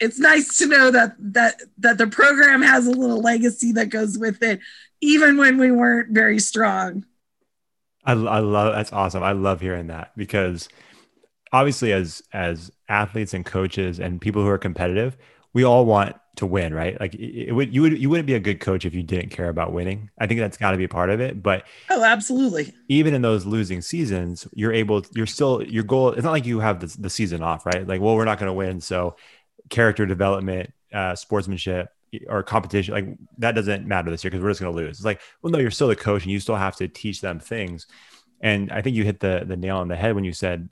it's nice to know that, that, that the program has a little legacy that goes with it, even when we weren't very strong. I, I love, that's awesome. I love hearing that, because obviously as, as athletes and coaches and people who are competitive, we all want to win, right? Like it, it would, you would, you wouldn't be a good coach if you didn't care about winning. I think that's gotta be a part of it, but oh, absolutely. Even in those losing seasons, you're able, you're still, your goal, it's not like you have the, the season off, right? Like, well, we're not going to win. So character development, uh, sportsmanship, or competition, like that doesn't matter this year because we're just going to lose. It's like, well, no, you're still the coach and you still have to teach them things. And I think you hit the the nail on the head when you said,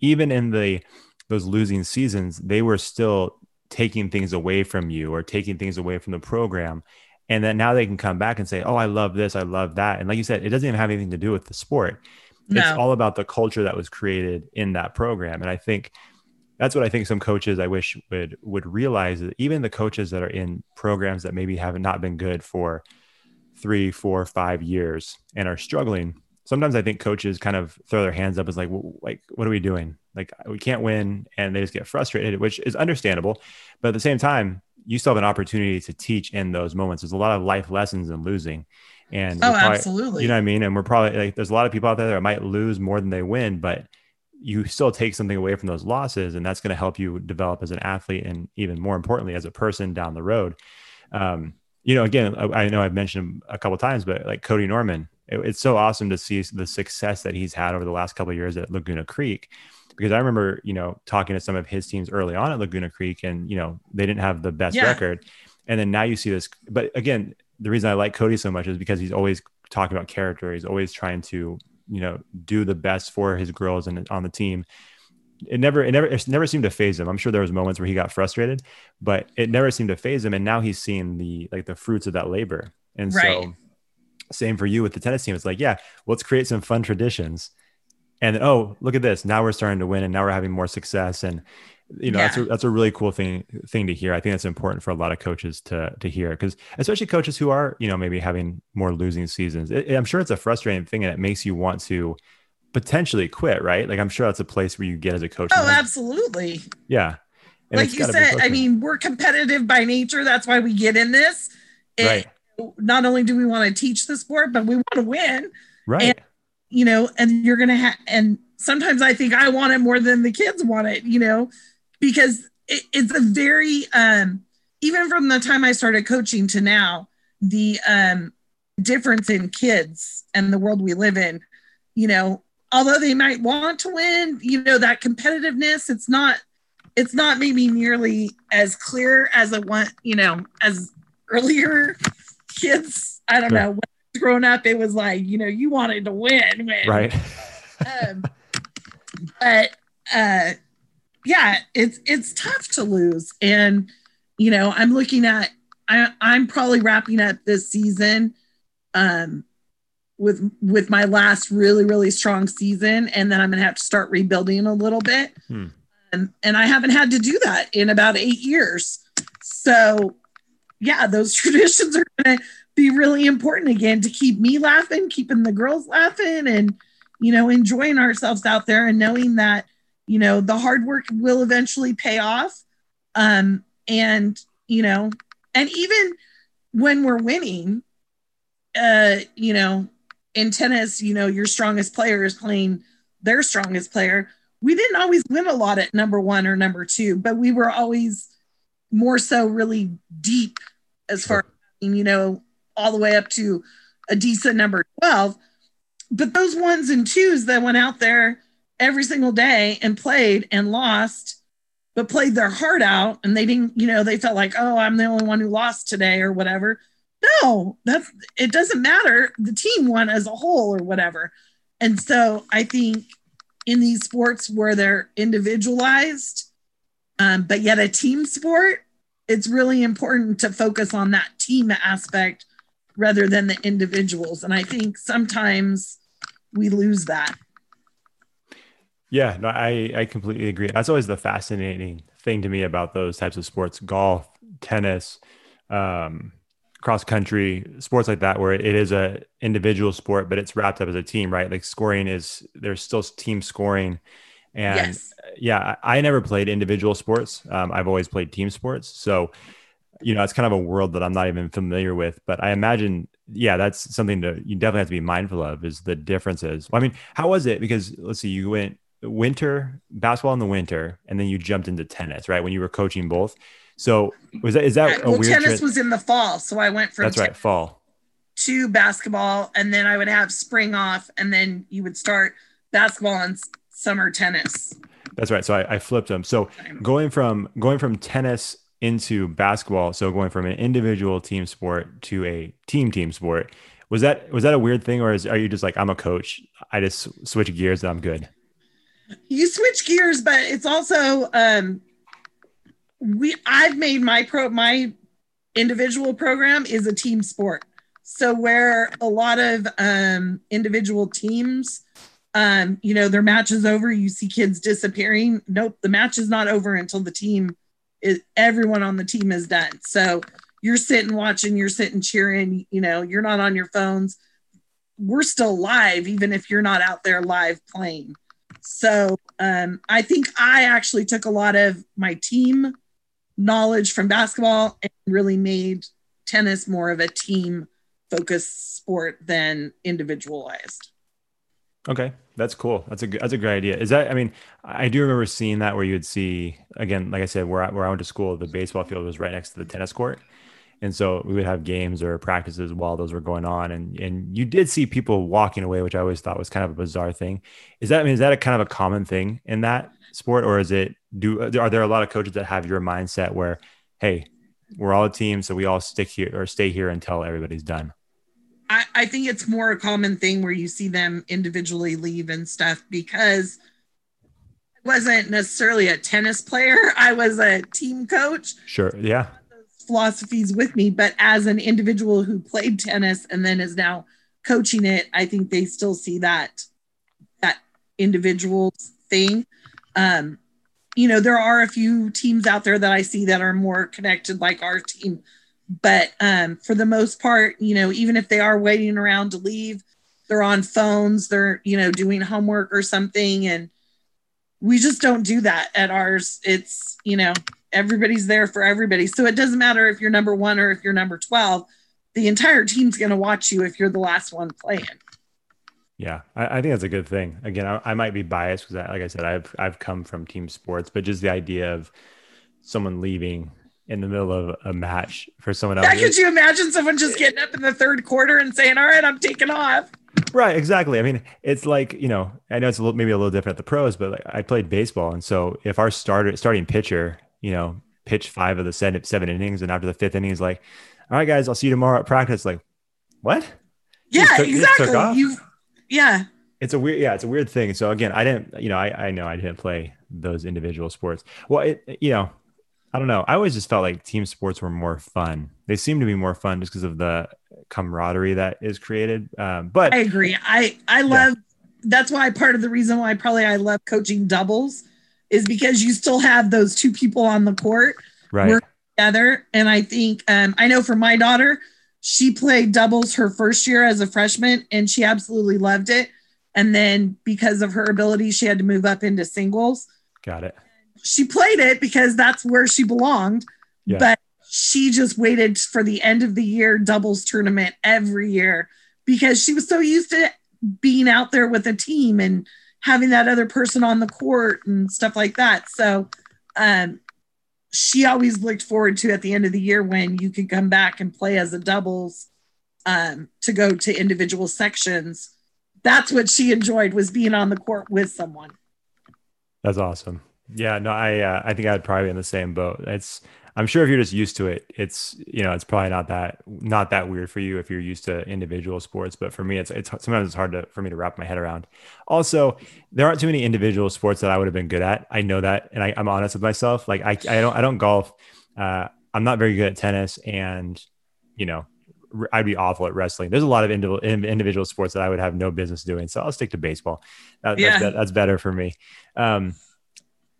even in the, those losing seasons, they were still taking things away from you or taking things away from the program. And then now they can come back and say, oh, I love this. I love that. And like you said, it doesn't even have anything to do with the sport. No. It's all about the culture that was created in that program. And I think that's what I think some coaches I wish would, would realize, that even the coaches that are in programs that maybe have not been good for three, four, five years and are struggling. Sometimes I think coaches kind of throw their hands up as like, well, like, what are we doing? Like, we can't win. And they just get frustrated, which is understandable. But at the same time, you still have an opportunity to teach in those moments. There's a lot of life lessons in losing. And oh, probably, absolutely. You know what I mean? And we're probably like, there's a lot of people out there that might lose more than they win, but you still take something away from those losses, and that's going to help you develop as an athlete. And even more importantly, as a person down the road. Um, you know, again, I, I know I've mentioned him a couple of times, but like Cody Norman, it, it's so awesome to see the success that he's had over the last couple of years at Laguna Creek, because I remember, you know, talking to some of his teams early on at Laguna Creek, and, you know, they didn't have the best yeah. record. And then now you see this, but again, the reason I like Cody so much is because he's always talking about character. He's always trying to you know, do the best for his girls and on the team. It never, it never, it never seemed to phase him. I'm sure there was moments where he got frustrated, but it never seemed to phase him. And now he's seeing the, like the fruits of that labor. And right. so same for you with the tennis team. It's like, yeah, let's create some fun traditions. And oh, look at this. Now we're starting to win and now we're having more success. And, you know, yeah. that's a, that's a really cool thing, thing to hear. I think that's important for a lot of coaches to, to hear, because especially coaches who are, you know, maybe having more losing seasons, it, I'm sure it's a frustrating thing and it makes you want to potentially quit, right? Like, I'm sure that's a place where you get as a coach. Oh, absolutely. Yeah. And like you said, I mean, we're competitive by nature. That's why we get in this. And right. not only do we want to teach the sport, but we want to win. Right. And, you know, and you're going to have, and sometimes I think I want it more than the kids want it, you know, because it, it's a very, um, even from the time I started coaching to now, the um, difference in kids and the world we live in, you know, although they might want to win, you know, that competitiveness, it's not, it's not maybe nearly as clear as I want, you know, as earlier kids, I don't know, when I was growing up, it was like, you know, you wanted to win. win. Right. um, but uh, yeah, it's, it's tough to lose. And, you know, I'm looking at, I, I'm probably wrapping up this season um, with, with my last really, really strong season. And then I'm going to have to start rebuilding a little bit. Hmm. Um, and I haven't had to do that in about eight years. So yeah, those traditions are going to be really important again to keep me laughing, keeping the girls laughing and, you know, enjoying ourselves out there and knowing that, you know, the hard work will eventually pay off. Um, and, you know, and even when we're winning, uh, you know, in tennis, you know, your strongest player is playing their strongest player. We didn't always win a lot at number one or number two, but we were always more so really deep as far as, you know, all the way up to a decent number twelve. But those ones and twos that went out there every single day and played and lost, but played their heart out and they didn't, you know, they felt like, oh, I'm the only one who lost today or whatever. No, that's, it doesn't matter. The team won as a whole or whatever. And so I think in these sports where they're individualized, um, but yet a team sport, it's really important to focus on that team aspect rather than the individuals. And I think sometimes we lose that. Yeah, no, I, I completely agree. That's always the fascinating thing to me about those types of sports, golf, tennis, um, cross country, sports like that, where it is a individual sport, but it's wrapped up as a team, right? Like scoring is, there's still team scoring. And yes. yeah, I, I never played individual sports. Um, I've always played team sports. So, you know, it's kind of a world that I'm not even familiar with, but I imagine, yeah, that's something that you definitely have to be mindful of is the differences. Well, I mean, how was it? Because let's see, you went winter basketball in the winter, and then you jumped into tennis, right? When you were coaching both. So was that, is that a well, weird tennis tra- was in the fall. So I went from That's right, fall to basketball, and then I would have spring off, and then you would start basketball and summer tennis. That's right. So I, I flipped them. So going from, going from tennis into basketball. So going from an individual team sport to a team team sport, was that, was that a weird thing? Or is, are you just like, I'm a coach. I just switch gears and I'm good. You switch gears, but it's also, um, we I've made my pro my individual program is a team sport. So where a lot of um individual teams, um you know, their match is over, you see kids disappearing. Nope, the match is not over until the team is, everyone on the team is done. So you're sitting watching, you're sitting cheering, you know, you're not on your phones. We're still live even if you're not out there live playing. So um I think I actually took a lot of my team knowledge from basketball and really made tennis more of a team focused sport than individualized. Okay. That's cool. That's a that's a great idea. Is that, I mean, I do remember seeing that where you would see, again, like I said, where I, where I went to school, the baseball field was right next to the tennis court. And so we would have games or practices while those were going on. And, and you did see people walking away, which I always thought was kind of a bizarre thing. Is that, I mean, is that a kind of a common thing in that sport, or is it, do, are there a lot of coaches that have your mindset where, hey, we're all a team, so we all stick here or stay here until everybody's done? I, I think it's more a common thing where you see them individually leave and stuff, because I wasn't necessarily a tennis player. I was a team coach. Sure. Yeah. Those philosophies with me, but as an individual who played tennis and then is now coaching it, I think they still see that, that individual thing. Um, you know, there are a few teams out there that I see that are more connected, like our team. But um, for the most part, you know, even if they are waiting around to leave, they're on phones, they're, you know, doing homework or something. And we just don't do that at ours. It's, you know, everybody's there for everybody. So it doesn't matter if you're number one or if you're number twelve, the entire team's going to watch you if you're the last one playing. Yeah, I, I think that's a good thing. Again, I, I might be biased because, I, like I said, I've I've come from team sports, but just the idea of someone leaving in the middle of a match for someone else. Yeah, could you imagine someone just getting up in the third quarter and saying, all right, I'm taking off? Right, exactly. I mean, it's like, you know, I know it's a little, maybe a little different at the pros, but like, I played baseball. And so if our starter, starting pitcher, you know, pitched five of the seven, seven innings, and after the fifth inning, he's like, all right, guys, I'll see you tomorrow at practice. Like, what? Yeah, you took, exactly. You took off? You, yeah. It's a weird, yeah, it's a weird thing. So again, I didn't, you know, I, I know I didn't play those individual sports. Well, it, you know, I don't know. I always just felt like team sports were more fun. They seem to be more fun just because of the camaraderie that is created. Um, but I agree. I, I love, yeah. That's why part of the reason why probably I love coaching doubles is because you still have those two people on the court right. working together. And I think, um, I know for my daughter, she played doubles her first year as a freshman and she absolutely loved it. And then because of her ability, she had to move up into singles. Got it. She played it because that's where she belonged, yeah. But she just waited for the end of the year doubles tournament every year because she was so used to being out there with a team and having that other person on the court and stuff like that. So um, she always looked forward to at the end of the year when you could come back and play as a doubles um, to go to individual sections. That's what she enjoyed, was being on the court with someone. That's awesome. Yeah, no, I, uh, I think I'd probably be in the same boat. It's, I'm sure if you're just used to it, it's, you know, it's probably not that, not that weird for you if you're used to individual sports, but for me, it's, it's sometimes it's hard to, for me to wrap my head around. Also, there aren't too many individual sports that I would have been good at. I know that. And I, I'm honest with myself. Like I, I don't, I don't golf. Uh, I'm not very good at tennis, and, you know, I'd be awful at wrestling. There's a lot of individual individual sports that I would have no business doing. So I'll stick to baseball. That, yeah. that's, that's better for me. Um,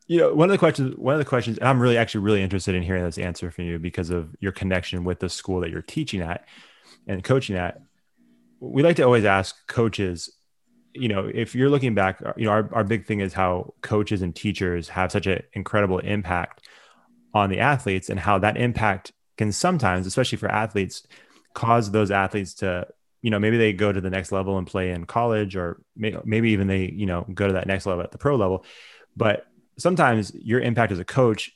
You know, one of the questions, one of the questions, and I'm really actually really interested in hearing this answer from you because of your connection with the school that you're teaching at and coaching at. We like to always ask coaches, you know, if you're looking back, you know, our, our big thing is how coaches and teachers have such an incredible impact on the athletes, and how that impact can sometimes, especially for athletes, cause those athletes to, you know, maybe they go to the next level and play in college, or may, maybe even they, you know, go to that next level at the pro level. But sometimes your impact as a coach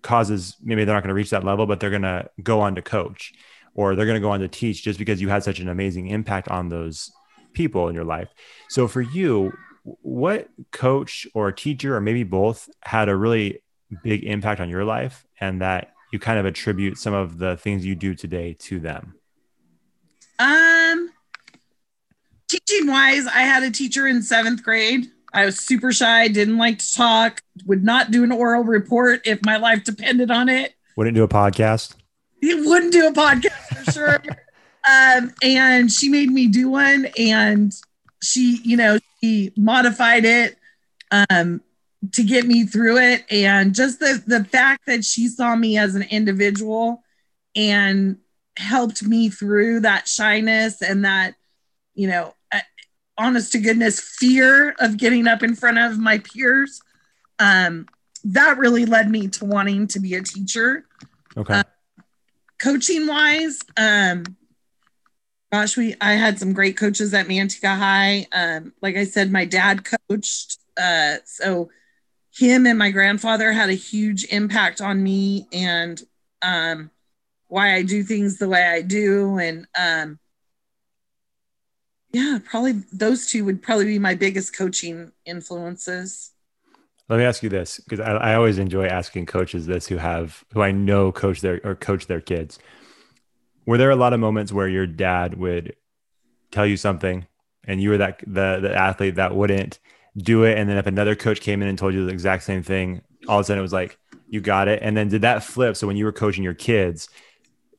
causes, maybe they're not going to reach that level, but they're going to go on to coach, or they're going to go on to teach, just because you had such an amazing impact on those people in your life. So for you, what coach or teacher, or maybe both, had a really big impact on your life, and that you kind of attribute some of the things you do today to them? Um, teaching wise, I had a teacher in seventh grade. I was super shy, didn't like to talk, would not do an oral report if my life depended on it. Wouldn't do a podcast. It wouldn't do a podcast for sure. um, and she made me do one, and she, you know, she modified it um, to get me through it. And just the, the fact that she saw me as an individual and helped me through that shyness and that, you know, honest to goodness, fear of getting up in front of my peers. Um, that really led me to wanting to be a teacher. Okay. Uh, coaching wise, um, gosh, we, I had some great coaches at Manteca High. Um, like I said, my dad coached. Uh, so him and my grandfather had a huge impact on me and, um, why I do things the way I do. And, um, yeah, probably those two would probably be my biggest coaching influences. Let me ask you this, because I, I always enjoy asking coaches this who have, who I know coach their, or coach their kids. Were there a lot of moments where your dad would tell you something and you were that the, the athlete that wouldn't do it, and then if another coach came in and told you the exact same thing, all of a sudden it was like, you got it. And then did that flip? So when you were coaching your kids,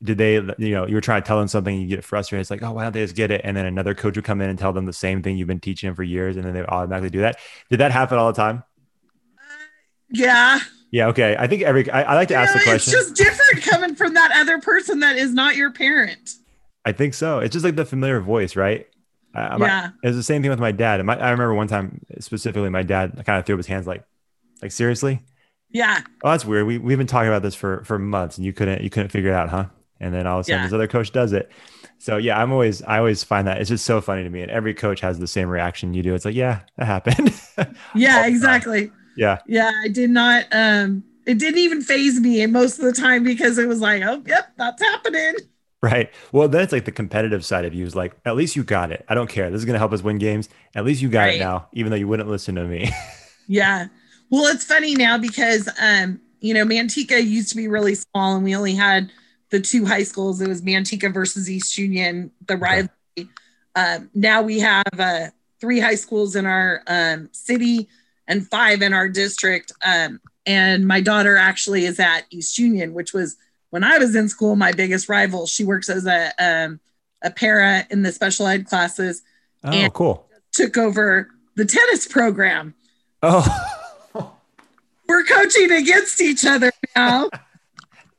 did they, you know, you were trying to tell them something and you get frustrated. It's like, oh, why don't they just get it? And then another coach would come in and tell them the same thing you've been teaching them for years. And then they would automatically do that. Did that happen all the time? Yeah. Yeah. Okay. I think every, I, I like to ask yeah, the question. It's just different coming from that other person that is not your parent. I think so. It's just like the familiar voice, right? I, yeah. I, it was the same thing with my dad. My, I remember one time specifically, my dad kind of threw up his hands like, like, seriously? Yeah. Oh, that's weird. We we've been talking about this for, for months and you couldn't, you couldn't figure it out, huh? And then all of a sudden yeah. this other coach does it. So yeah, I'm always, I always find that it's just so funny to me. And every coach has the same reaction you do. It's like, yeah, that happened. Yeah, exactly. Yeah. Yeah. I did not, um, it didn't even faze me most of the time because it was like, oh, yep, that's happening. Right. Well, then it's like the competitive side of you is like, at least you got it. I don't care. This is going to help us win games. At least you got right. it now, even though you wouldn't listen to me. Yeah. Well, it's funny now because, um, you know, Manteca used to be really small and we only had the two high schools. It was Manteca versus East Union, the rivalry. Okay. Um, now we have uh, three high schools in our um, city and five in our district. Um, and my daughter actually is at East Union, which was when I was in school, my biggest rival. She works as a, um, a para in the special ed classes. Oh, and cool. Took over the tennis program. Oh, we're coaching against each other now.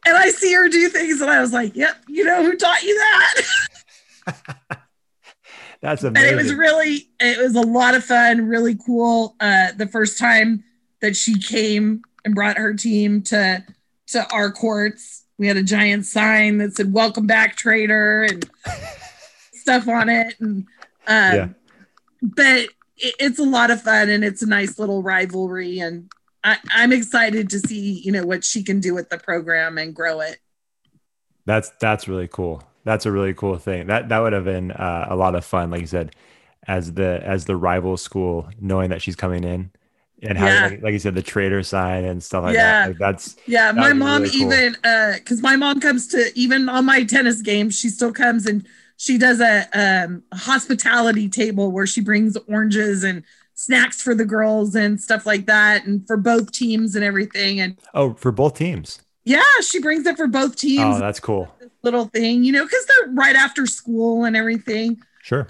And I see her do things and I was like, yep, you know who taught you that? That's amazing. And it was really, it was a lot of fun, really cool. Uh, the first time that she came and brought her team to, to our courts, we had a giant sign that said, welcome back, Trader, and stuff on it. And, um, yeah. But it, it's a lot of fun and it's a nice little rivalry, and I, I'm excited to see, you know, what she can do with the program and grow it. That's, that's really cool. That's a really cool thing. That, that would have been uh, a lot of fun. Like you said, as the, as the rival school, knowing that she's coming in and having, yeah. like, like you said, the Trader sign and stuff like yeah. that. Like that's, yeah. That my mom really cool. even, uh, cause my mom comes to, even on my tennis games, she still comes and she does a um, hospitality table where she brings oranges and snacks for the girls and stuff like that, and for both teams and everything. And oh, for both teams. Yeah, she brings it for both teams. Oh, that's cool. This little thing, you know, because they're right after school and everything. Sure.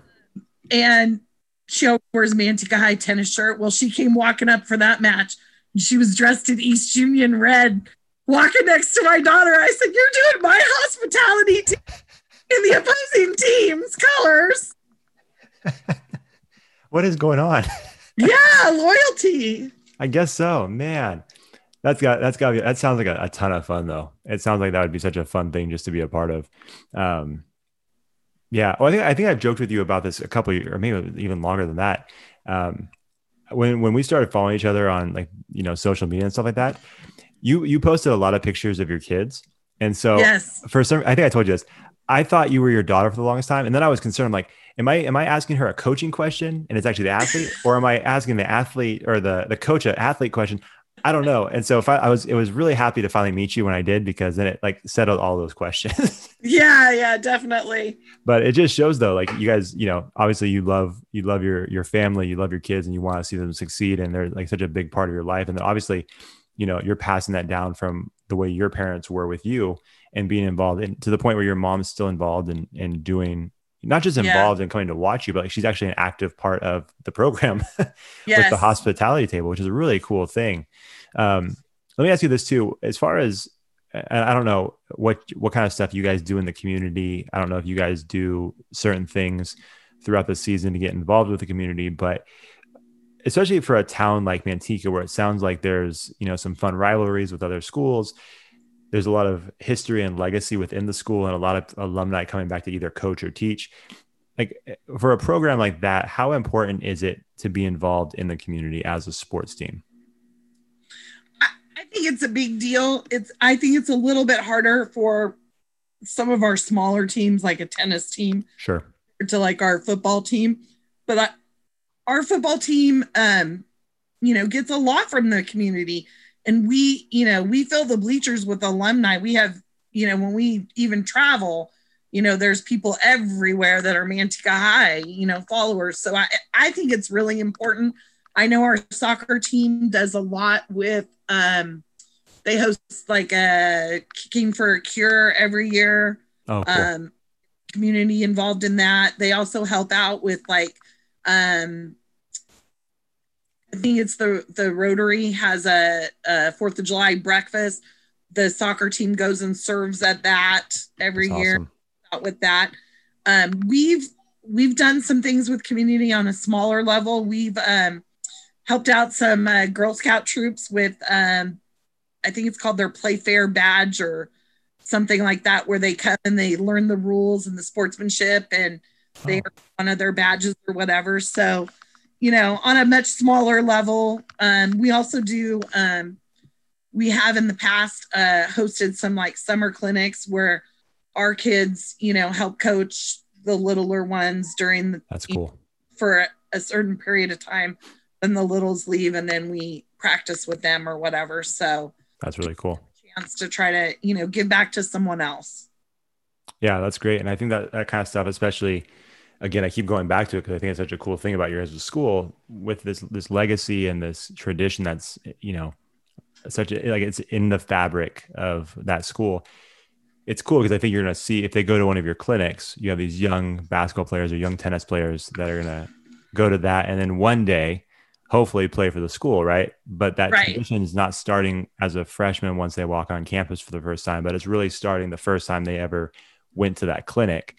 And she always wears Manteca High tennis shirt. Well, she came walking up for that match. And she was dressed in East Union red, walking next to my daughter. I said, "You're doing my hospitality team in the opposing team's colors." What is going on? Yeah, loyalty. I guess so, man. That's got that's got that sounds like a, a ton of fun, though. It sounds like that would be such a fun thing just to be a part of. Um, yeah, well, I think I think I've joked with you about this a couple of years, or maybe even longer than that. Um, when when we started following each other on, like, you know, social media and stuff like that, you you posted a lot of pictures of your kids, and so yes. for some, I think I told you this. I thought you were your daughter for the longest time, and then I was concerned. I'm like, Am I am I asking her a coaching question and it's actually the athlete, or am I asking the athlete or the, the coach an athlete question? I don't know. And so if I, I was, it was really happy to finally meet you when I did, because then it like settled all those questions. Yeah, yeah, definitely. But it just shows, though, like, you guys, you know, obviously you love you love your your family, you love your kids, and you want to see them succeed, and they're like such a big part of your life. And then obviously, you know, you're passing that down from the way your parents were with you and being involved, and to the point where your mom's still involved and in, in doing. Not just involved yeah. in coming to watch you, but like she's actually an active part of the program yes. with the hospitality table, which is a really cool thing. Um, let me ask you this too, as far as, and I don't know what, what kind of stuff you guys do in the community. I don't know if you guys do certain things throughout the season to get involved with the community, but especially for a town like Manteca, where it sounds like there's, you know, some fun rivalries with other schools, there's a lot of history and legacy within the school and a lot of alumni coming back to either coach or teach. Like, for a program like that, how important is it to be involved in the community as a sports team? I, I think it's a big deal. It's, I think it's a little bit harder for some of our smaller teams, like a tennis team, sure, to like our football team, but I, our football team, um, you know, gets a lot from the community. And we, you know, we fill the bleachers with alumni. We have, you know, when we even travel, you know, there's people everywhere that are Manteca High, you know, followers. So I, I think it's really important. I know our soccer team does a lot with, um, they host like a Kicking for a Cure every year. Oh, cool. Um, community involved in that. They also help out with like, um, I think it's the, the Rotary has a, a Fourth of July breakfast. The soccer team goes and serves at that every That's year. Awesome. Out with that. Um, we've, we've done some things with community on a smaller level. We've, um, helped out some, uh, Girl Scout troops with, um, I think it's called their Playfair badge or something like that, where they come and they learn the rules and the sportsmanship and they are one of their badges or whatever. So, you know, on a much smaller level, um, we also do, um, we have in the past uh, hosted some like summer clinics where our kids, you know, help coach the littler ones during the That's cool. for a certain period of time. Then the littles leave and then we practice with them or whatever. So that's really cool. Chance to try to, you know, give back to someone else. Yeah, that's great. And I think that that kind of stuff, especially, again, I keep going back to it because I think it's such a cool thing about your guys' school with this, this legacy and this tradition that's, you know, such a, like it's in the fabric of that school. It's cool because I think you're going to see if they go to one of your clinics, you have these young basketball players or young tennis players that are going to go to that. And then one day, hopefully play for the school, right? But that right. tradition is not starting as a freshman once they walk on campus for the first time, but it's really starting the first time they ever went to that clinic,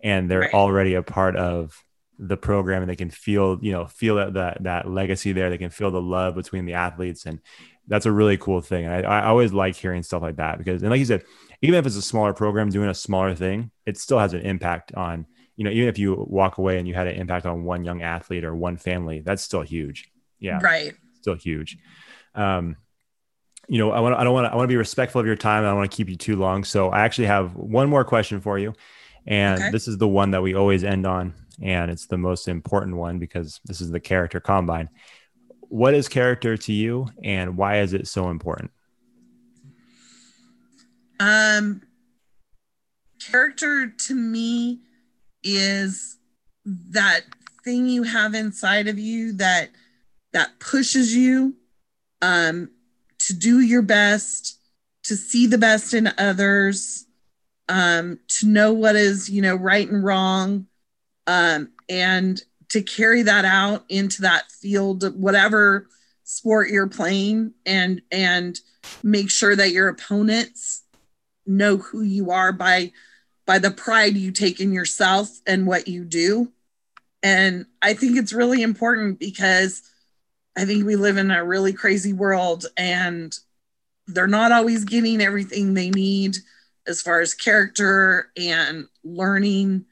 and they're right. already a part of the program, and they can feel, you know, feel that, that, that legacy there. They can feel the love between the athletes. And that's a really cool thing. And I, I always like hearing stuff like that because, and like you said, even if it's a smaller program doing a smaller thing, it still has an impact on, you know, even if you walk away and you had an impact on one young athlete or one family, that's still huge. Yeah. Right. Still huge. Um, you know, I want to, I don't want to, I want to be respectful of your time. And I don't want to keep you too long. So I actually have one more question for you. And okay. this is the one that we always end on. And it's the most important one because this is the Character Combine. What is character to you and why is it so important? Um, character to me is that thing you have inside of you that that pushes you um, to do your best, to see the best in others, um, to know what is, you know, right and wrong, um, and to carry that out into that field, whatever sport you're playing, and and make sure that your opponents know who you are by by the pride you take in yourself and what you do. And I think it's really important because I think we live in a really crazy world and they're not always getting everything they need as far as character and learning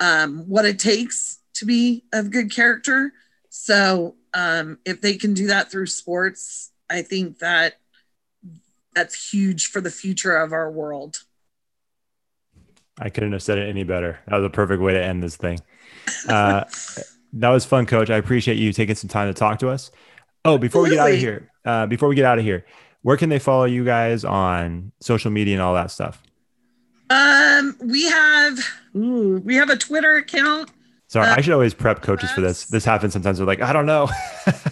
um, what it takes to be of good character. So um, if they can do that through sports, I think that that's huge for the future of our world. I couldn't have said it any better. That was a perfect way to end this thing. Uh, That was fun, Coach. I appreciate you taking some time to talk to us. Oh, before Absolutely. we get out of here, uh, before we get out of here, where can they follow you guys on social media and all that stuff? Um, we have, ooh, we have a Twitter account. Sorry. Uh, I should always prep coaches for this. This happens sometimes. They're like, I don't know.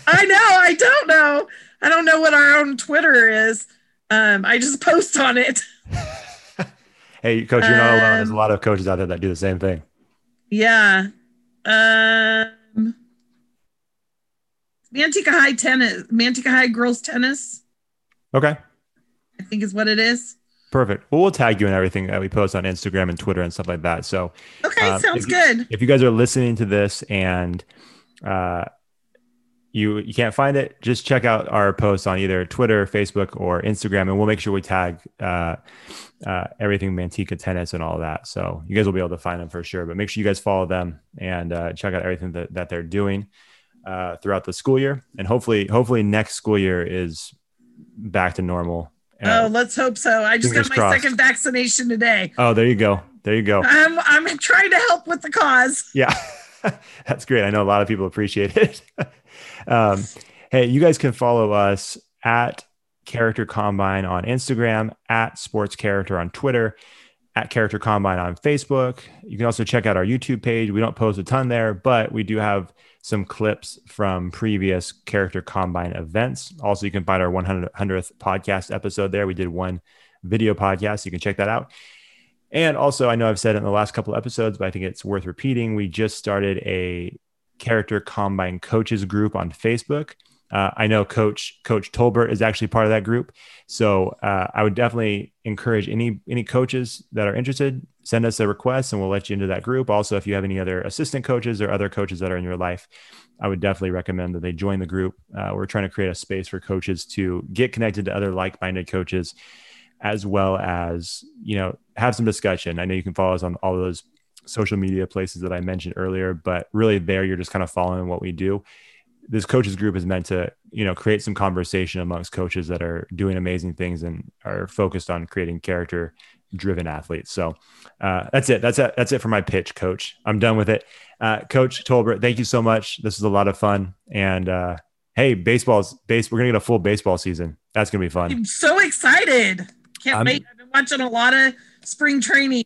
I know. I don't know. I don't know what our own Twitter is. Um, I just post on it. Hey, Coach, you're not um, alone. There's a lot of coaches out there that do the same thing. Yeah. Um, Manteca High tennis, Manteca High girls tennis. Okay. I think is what it is. Perfect. Well, we'll tag you in everything that we post on Instagram and Twitter and stuff like that. So, okay. Um, sounds if you, good. If you guys are listening to this and, uh, you, you can't find it, just check out our posts on either Twitter, Facebook, or Instagram. And we'll make sure we tag, uh, uh, everything Manteca tennis and all that. So you guys will be able to find them for sure, but make sure you guys follow them and, uh, check out everything that, that they're doing, uh, throughout the school year. And hopefully, hopefully next school year is back to normal. Uh, oh, let's hope so. I just got my crossed. second vaccination today. Oh, there you go. There you go. I'm, I'm trying to help with the cause. Yeah. That's great. I know a lot of people appreciate it. um, hey, you guys can follow us at Character Combine on Instagram, at Sports Character on Twitter. at Character Combine on Facebook. You can also check out our YouTube page. We don't post a ton there, but we do have some clips from previous Character Combine events. Also, you can find our one hundredth podcast episode there. We did one video podcast. You can check that out. And also, I know I've said it in the last couple of episodes, but I think it's worth repeating. We just started a Character Combine coaches group on Facebook. Uh, I know Coach Coach Tolbert is actually part of that group. So uh, I would definitely encourage any any coaches that are interested, send us a request and we'll let you into that group. Also, if you have any other assistant coaches or other coaches that are in your life, I would definitely recommend that they join the group. Uh, we're trying to create a space for coaches to get connected to other like-minded coaches, as well as, you know, have some discussion. I know you can follow us on all those social media places that I mentioned earlier, but really there you're just kind of following what we do. This coaches group is meant to, you know, create some conversation amongst coaches that are doing amazing things and are focused on creating character driven athletes. So uh, that's it. That's it. That's it for my pitch, Coach. I'm done with it. Uh, Coach Tolbert, thank you so much. This was a lot of fun. And uh, hey, baseball's base. We're going to get a full baseball season. That's going to be fun. I'm so excited. Can't um, wait. I've been watching a lot of spring training.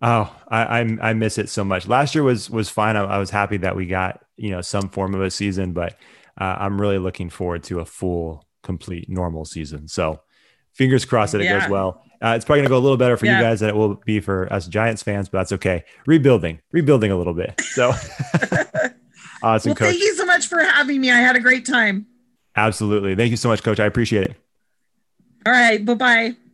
Oh, I, I, I miss it so much. Last year was, was fine. I, I was happy that we got, you know, some form of a season, but uh, I'm really looking forward to a full, complete, normal season. So fingers crossed that it yeah. goes well. Uh, it's probably gonna go a little better for yeah. you guys than it will be for us Giants fans, but that's okay. Rebuilding, rebuilding a little bit. So awesome, well, Coach. Thank you so much for having me. I had a great time. Absolutely. Thank you so much, Coach. I appreciate it. All right. Bye-bye.